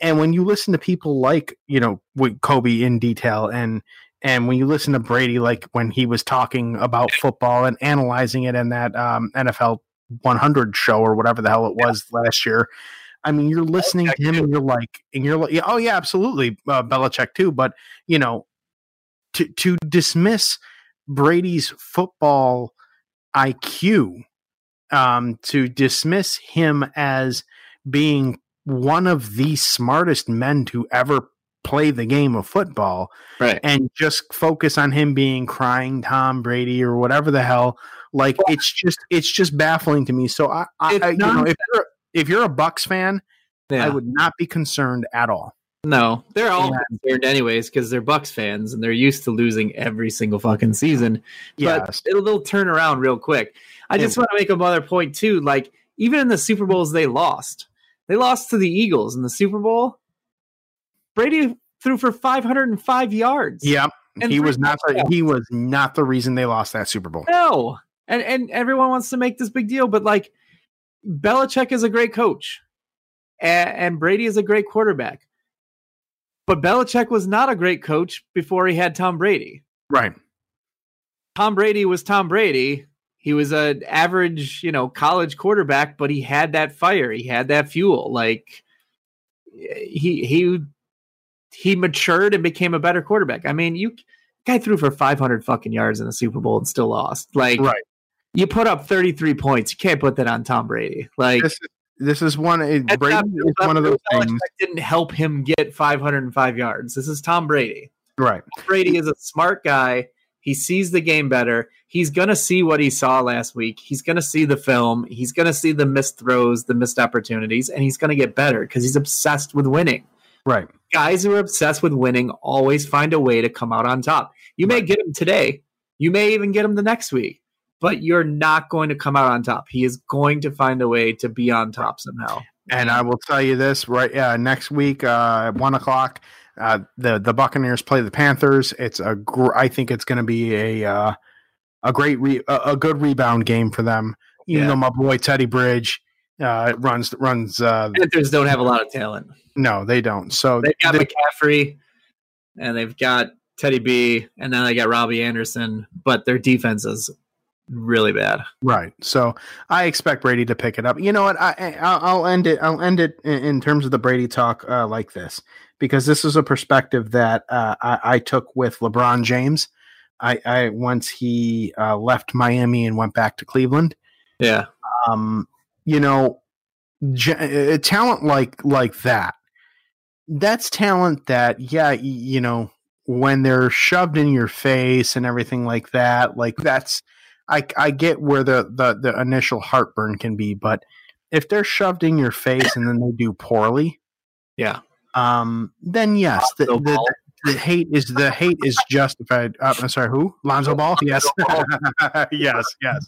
And when you listen to people like, you know, with Kobe in detail, and and when you listen to Brady, like when he was talking about football and analyzing it in that um, N F L one hundred show or whatever the hell it was yeah. last year, I mean, you're listening Belichick to him too. and you're like, and you're like, oh yeah, absolutely, uh, Belichick too. But you know, to to dismiss Brady's football I Q, um, to dismiss him as being one of the smartest men to ever play the game of football, right, and just focus on him being crying Tom Brady or whatever the hell, like well, it's just it's just baffling to me. So I, I, I you know, if you're if you're a Bucks fan, yeah. I would not be concerned at all. No, they're all yeah. concerned anyways because they're Bucks fans and they're used to losing every single fucking season. Yes. But it'll, it'll turn around real quick. I yeah. just want to make another point too. Like even in the Super Bowls, they lost. They lost to the Eagles in the Super Bowl. Brady threw for five hundred five yards. Yep. And he was not the, he was not the reason they lost that Super Bowl. No. And and everyone wants to make this big deal, but like Belichick is a great coach and, and Brady is a great quarterback. But Belichick was not a great coach before he had Tom Brady. Right. Tom Brady was Tom Brady. He was an average, you know, college quarterback, but he had that fire. He had that fuel. Like he he he matured and became a better quarterback. I mean, you guy threw for five hundred fucking yards in the Super Bowl and still lost. Like right. you put up thirty-three points. You can't put that on Tom Brady. Like this is, this is one Brady not, is one of those Belichick things didn't help him get five hundred five yards. This is Tom Brady. Right. Tom Brady is a smart guy. He sees the game better. He's going to see what he saw last week. He's going to see the film. He's going to see the missed throws, the missed opportunities, and he's going to get better because he's obsessed with winning. Right. Guys who are obsessed with winning always find a way to come out on top. You right. may get him today. You may even get him the next week, but you're not going to come out on top. He is going to find a way to be on top somehow. And I will tell you this right uh, next week uh, at one o'clock, Uh, the the Buccaneers play the Panthers. It's a gr- I think it's going to be a uh, a great re- a, a good rebound game for them. Even yeah. though my boy Teddy Bridge uh, runs runs. Uh, Panthers don't have a lot of talent. No, they don't. So they got they, McCaffrey, and they've got Teddy B, and then they got Robbie Anderson. But their defense is really bad. Right. So I expect Brady to pick it up. You know what? I I'll end it. I'll end it in, in terms of the Brady talk uh, like this. Because this is a perspective that uh, I, I took with LeBron James. I, I once he uh, left Miami and went back to Cleveland. Yeah, um, you know, j- talent like like that. That's talent that, yeah, you know, when they're shoved in your face and everything like that. Like that's, I I get where the the, the initial heartburn can be, but if they're shoved in your face and then they do poorly, yeah. Um. Then yes, the, the, the hate is the hate is justified. Uh, I'm sorry, who? Lonzo Ball? Yes, yes, yes.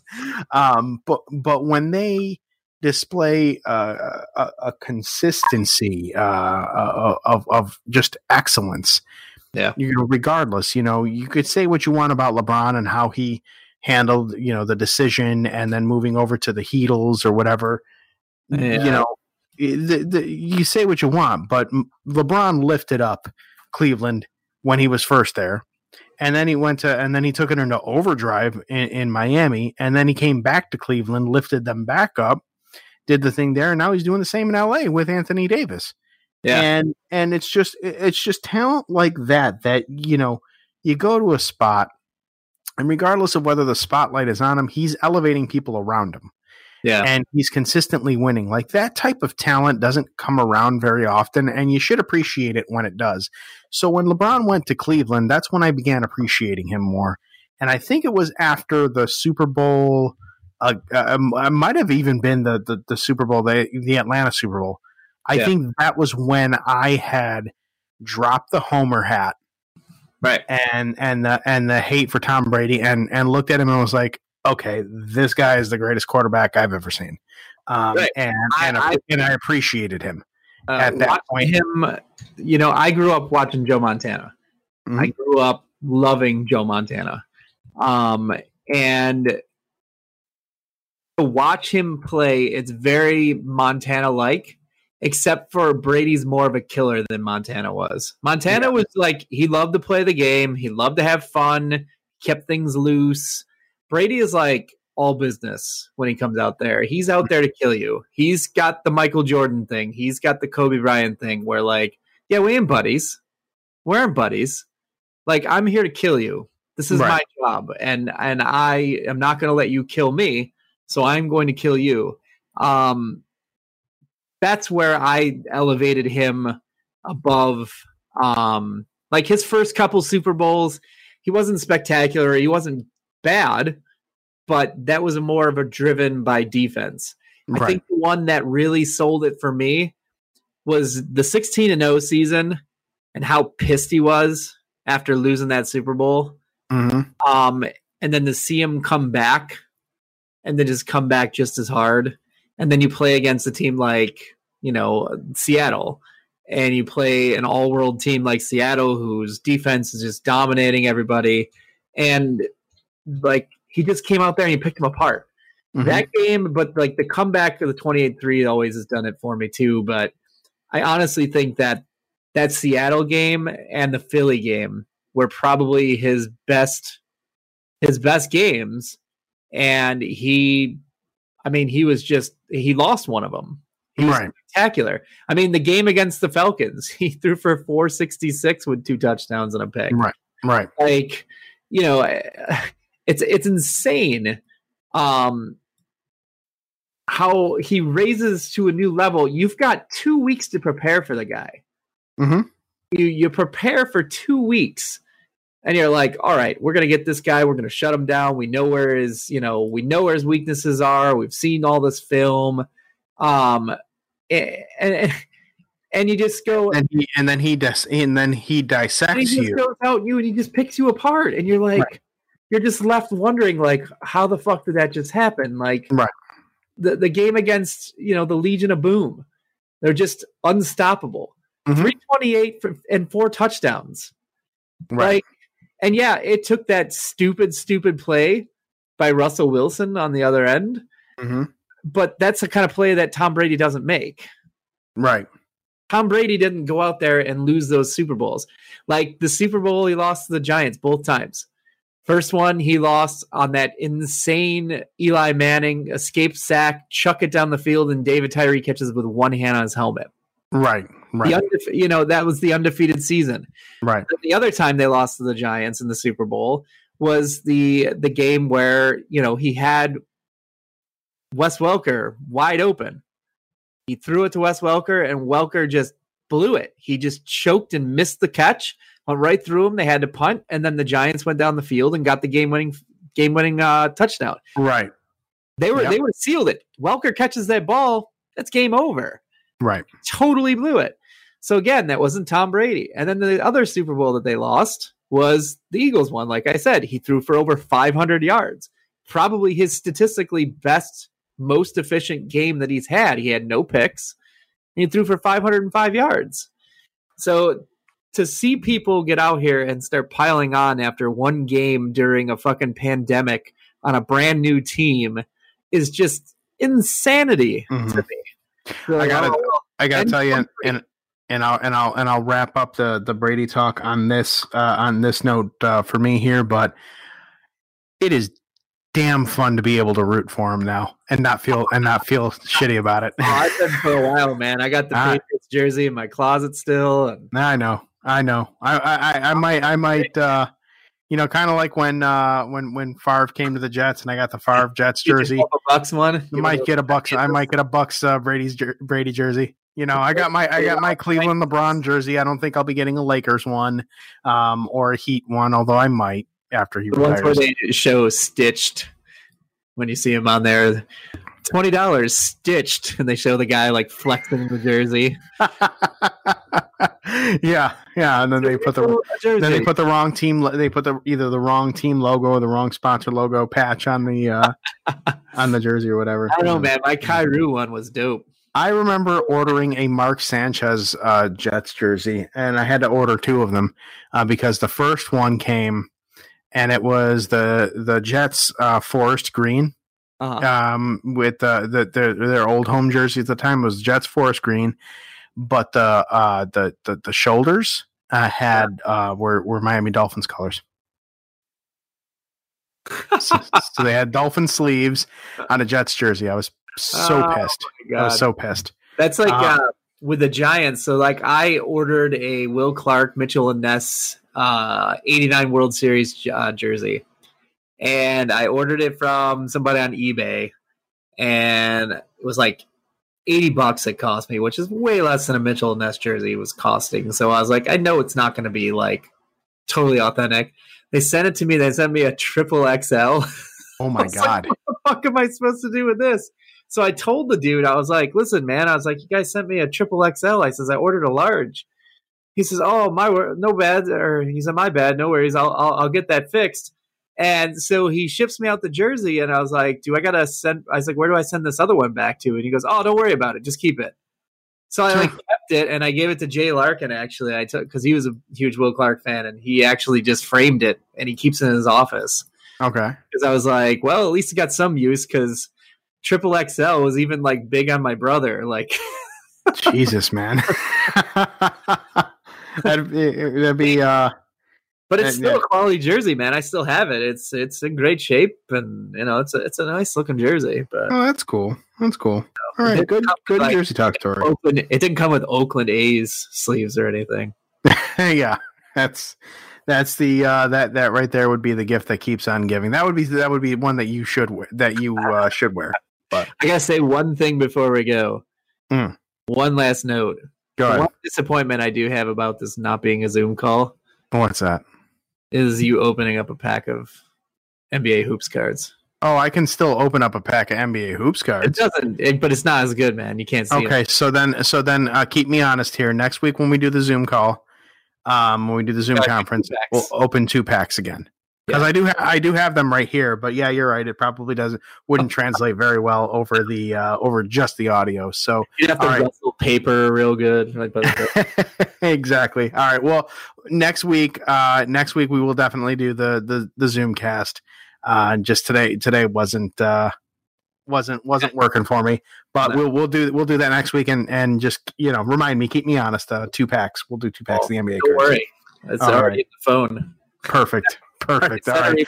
Um. But but when they display uh, a, a consistency uh, of of just excellence, yeah. You know, regardless, you know, you could say what you want about LeBron and how he handled, you know, the decision and then moving over to the Heatles or whatever. Yeah. You know. The, the, you say what you want, but LeBron lifted up Cleveland when he was first there, and then he went to, and then he took it into overdrive in, in Miami, and then he came back to Cleveland, lifted them back up, did the thing there, and now he's doing the same in L A with Anthony Davis. Yeah, and and it's just it's just talent like that that you know you go to a spot, and regardless of whether the spotlight is on him, he's elevating people around him. Yeah. And he's consistently winning. Like that type of talent doesn't come around very often, and you should appreciate it when it does. So when LeBron went to Cleveland, that's when I began appreciating him more. And I think it was after the Super Bowl. Uh, uh, it might have even been the, the, the Super Bowl, the, the Atlanta Super Bowl. I yeah. think that was when I had dropped the Homer hat. Right. And, and, the, and the hate for Tom Brady and, and looked at him and was like, okay, this guy is the greatest quarterback I've ever seen. Um, right. and, and, I, I, and I appreciated him uh, at that point. Him, you know, I grew up watching Joe Montana. Mm-hmm. I grew up loving Joe Montana. Um, and to watch him play, it's very Montana-like, except for Brady's more of a killer than Montana was. Montana yeah. was like, he loved to play the game. He loved to have fun, kept things loose. Brady is like all business when he comes out there. He's out there to kill you. He's got the Michael Jordan thing. He's got the Kobe Bryant thing where like, yeah, we ain't buddies. We ain't buddies. Like, I'm here to kill you. This is right. my job. And, and I am not going to let you kill me. So I'm going to kill you. Um, That's where I elevated him above. Um, like his first couple Super Bowls, he wasn't spectacular. He wasn't bad, but that was a more of a driven by defense. Right. I think the one that really sold it for me was the sixteen and oh season and how pissed he was after losing that Super Bowl. Mm-hmm. Um, and then to see him come back and then just come back just as hard. And then you play against a team like, you know, Seattle, and you play an all-world team like Seattle, whose defense is just dominating everybody. And like, he just came out there and he picked them apart. Mm-hmm. That game, but like the comeback of the twenty-eight three always has done it for me too. But I honestly think that that Seattle game and the Philly game were probably his best, his best games. And he, I mean, he was just, he lost one of them. He was right. spectacular. I mean, the game against the Falcons, he threw for four sixty-six with two touchdowns and a pick. Right, right. Like, you know, it's it's insane um, how he raises to a new level. You've got two weeks to prepare for the guy. Mm-hmm. You you prepare for two weeks. And you're like, all right, we're going to get this guy. We're going to shut him down. We know where his, you know, we know where his weaknesses are. We've seen all this film. Um, and, and, and you just go. And, he, and then he dis- and then he dissects and he just you. Goes out you and he just picks you apart. And you're like, right. you're just left wondering, like, how the fuck did that just happen? Like right. the, the game against, you know, the Legion of Boom. They're just unstoppable. Mm-hmm. three twenty-eight for, and four touchdowns. Right. Like, and yeah, it took that stupid, stupid play by Russell Wilson on the other end. Mm-hmm. But that's the kind of play that Tom Brady doesn't make. Right. Tom Brady didn't go out there and lose those Super Bowls. Like the Super Bowl, he lost to the Giants both times. First one, he lost on that insane Eli Manning escape sack, chuck it down the field, and David Tyree catches with one hand on his helmet. Right. Right. The undefe- you know, that was the undefeated season. Right. The other time they lost to the Giants in the Super Bowl was the the game where, you know, he had Wes Welker wide open. He threw it to Wes Welker, and Welker just blew it. He just choked and missed the catch, went right through him. They had to punt, and then the Giants went down the field and got the game winning game winning uh, touchdown. Right. They were yep. they were sealed it. Welker catches that ball. That's game over. Right. Totally blew it. So again, that wasn't Tom Brady. And then the other Super Bowl that they lost was the Eagles one. Like I said, he threw for over five hundred yards. Probably his statistically best, most efficient game that he's had. He had no picks. And he threw for five hundred five yards. So to see people get out here and start piling on after one game during a fucking pandemic on a brand new team is just insanity mm-hmm. to me. So I gotta, I gotta tell you, and And I'll and I'll and I'll wrap up the, the Brady talk on this uh, on this note uh, for me here, but it is damn fun to be able to root for him now and not feel and not feel shitty about it. Oh, I've been for a while, man. I got the I, Patriots jersey in my closet still. And... I know, I know. I I, I might I might uh, you know, kind of like when uh, when when Favre came to the Jets and I got the Favre Jets jersey. A Bucks one. You might get a Bucks. I might get a Bucks uh, Brady's jer- Brady jersey. You know, I got my I got my Cleveland LeBron jersey. I don't think I'll be getting a Lakers one, um, or a Heat one, although I might after he retires. The ones where they show Stitched when you see him on there, twenty dollars Stitched, and they show the guy like flexing the jersey. yeah, yeah, and then they put the then they put the wrong team. They put the either the wrong team logo or the wrong sponsor logo patch on the uh, on the jersey or whatever. I don't know, man. My Kyrou one was dope. I remember ordering a Mark Sanchez uh, Jets jersey, and I had to order two of them uh, because the first one came, and it was the the Jets uh, forest green. Uh-huh. Um, with uh, the their their old home jersey at the time was Jets forest green, but the uh the the, the shoulders uh, had uh were were Miami Dolphins colors. so, so they had Dolphin sleeves on a Jets jersey. I was so oh pissed. I was so pissed. That's like um, uh, with the Giants. So like I ordered a Will Clark, Mitchell and Ness uh eighty-nine World Series uh, jersey. And I ordered it from somebody on eBay, and it was like eighty bucks it cost me, which is way less than a Mitchell and Ness jersey was costing. So I was like, I know it's not going to be like totally authentic. They sent it to me. They sent me a triple X L. Oh my God. Like, what the fuck am I supposed to do with this? So I told the dude, I was like, listen, man, I was like, you guys sent me a triple X L. I says, I ordered a large. He says, oh, my word, no bad. Or he said, my bad. No worries. I'll, I'll, I'll get that fixed. And so he ships me out the jersey, and I was like, do I got to send – I was like, where do I send this other one back to? And he goes, oh, don't worry about it. Just keep it. So I like kept it, and I gave it to Jay Larkin, actually. I took because he was a huge Will Clark fan, and he actually just framed it, and he keeps it in his office. Okay. Because I was like, well, at least it got some use because triple X L was even, like, big on my brother. Like, Jesus, man. that'd, that'd be – uh But it's still yeah. a quality jersey, man. I still have it. It's it's in great shape, and you know it's a it's a nice looking jersey. But oh, that's cool. That's cool. All right, good good like, jersey talk story. Oakland, it didn't come with Oakland A's sleeves or anything. yeah, that's that's the uh, that that right there would be the gift that keeps on giving. That would be that would be one that you should wear, that you uh, should wear. But I gotta say one thing before we go. Mm. One last note. Go ahead. One disappointment I do have about this not being a Zoom call. What's that? Is you opening up a pack of N B A hoops cards. Oh, I can still open up a pack of N B A hoops cards. It doesn't, it, but it's not as good, man. You can't see okay, it. Okay, so then so then, uh, keep me honest here. Next week when we do the Zoom call, um, when we do the Zoom yeah, conference, we'll open two packs again. Because yeah. I do ha- I do have them right here, but yeah, you're right. It probably doesn't wouldn't translate very well over the uh, over just the audio. So you'd have to right. rustle paper real good. Like, exactly. All right. Well, next week, uh, next week we will definitely do the the, the Zoom cast. Uh, just today today wasn't uh, wasn't wasn't working for me, but no. we'll we'll do we'll do that next week and, and just you know remind me, keep me honest. Uh, two packs. We'll do two packs. Oh, of the N B A. Don't cards. Worry, it's All already right. in the phone. Perfect. Perfect. All right.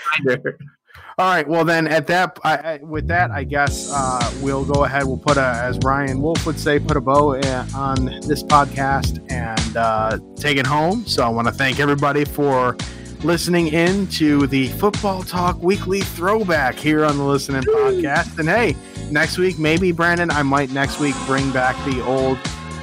All right. Well, then, at that, I, I, with that, I guess uh, we'll go ahead. We'll put a, as Ryan Wolf would say, put a bow in, on this podcast and uh, take it home. So I want to thank everybody for listening in to the Football Talk Weekly Throwback here on the Listen In podcast. And hey, next week, maybe Brandon, I might next week bring back the old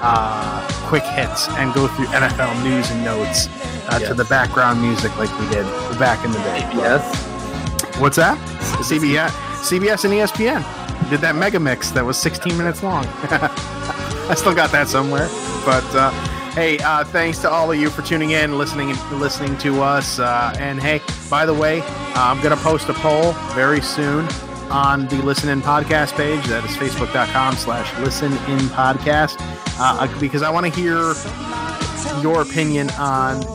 uh, quick hits and go through N F L news and notes. Uh, yes. To the background music like we did back in the day. C B S. What's that? C B S. C B S and E S P N did that mega mix that was sixteen minutes long. I still got that somewhere. But uh, hey, uh, thanks to all of you for tuning in, listening, listening to us. Uh, and hey, by the way, uh, I'm going to post a poll very soon on the Listen In podcast page. That is facebook.com slash Listen In podcast uh, because I want to hear your opinion on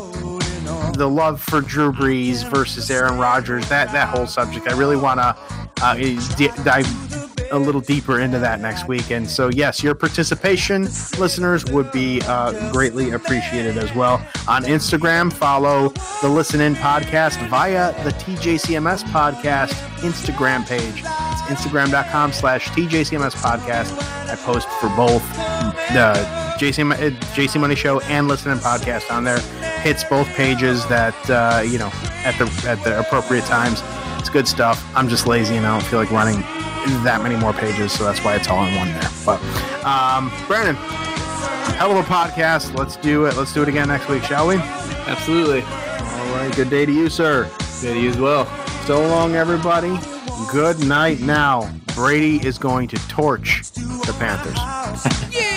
the love for Drew Brees versus Aaron Rodgers, that that whole subject. I really want to uh, d- dive a little deeper into that next week. And so, yes, your participation, listeners, would be uh, greatly appreciated as well. On Instagram, follow the Listen In podcast via the T J C M S podcast Instagram page. It's Instagram.com slash TJCMS podcast. I post for both the J C Money Show and Listen In podcast on there. Hits both pages that uh, you know at the at the appropriate times. It's good stuff. I'm just lazy and I don't feel like running that many more pages, so that's why it's all in one there. But um, Brandon, hell of a podcast. Let's do it. Let's do it again next week, shall we? Absolutely. All right. Good day to you, sir. Good to you as well. So long, everybody. Good night. Now Brady is going to torch the Panthers. Yeah.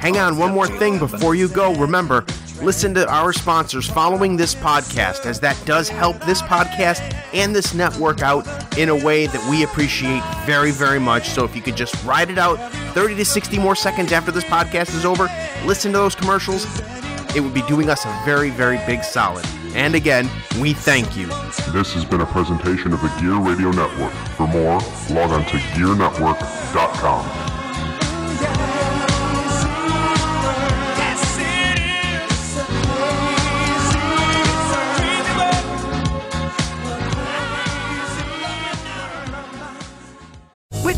Hey, Hang on, one more thing before you go. Remember, listen to our sponsors following this podcast, as that does help this podcast and this network out in a way that we appreciate very, very much. So if you could just ride it out thirty to sixty more seconds after this podcast is over, listen to those commercials. It would be doing us a very, very big solid. And again, we thank you. This has been a presentation of the Gear Radio Network. For more, log on to Gear Network dot com.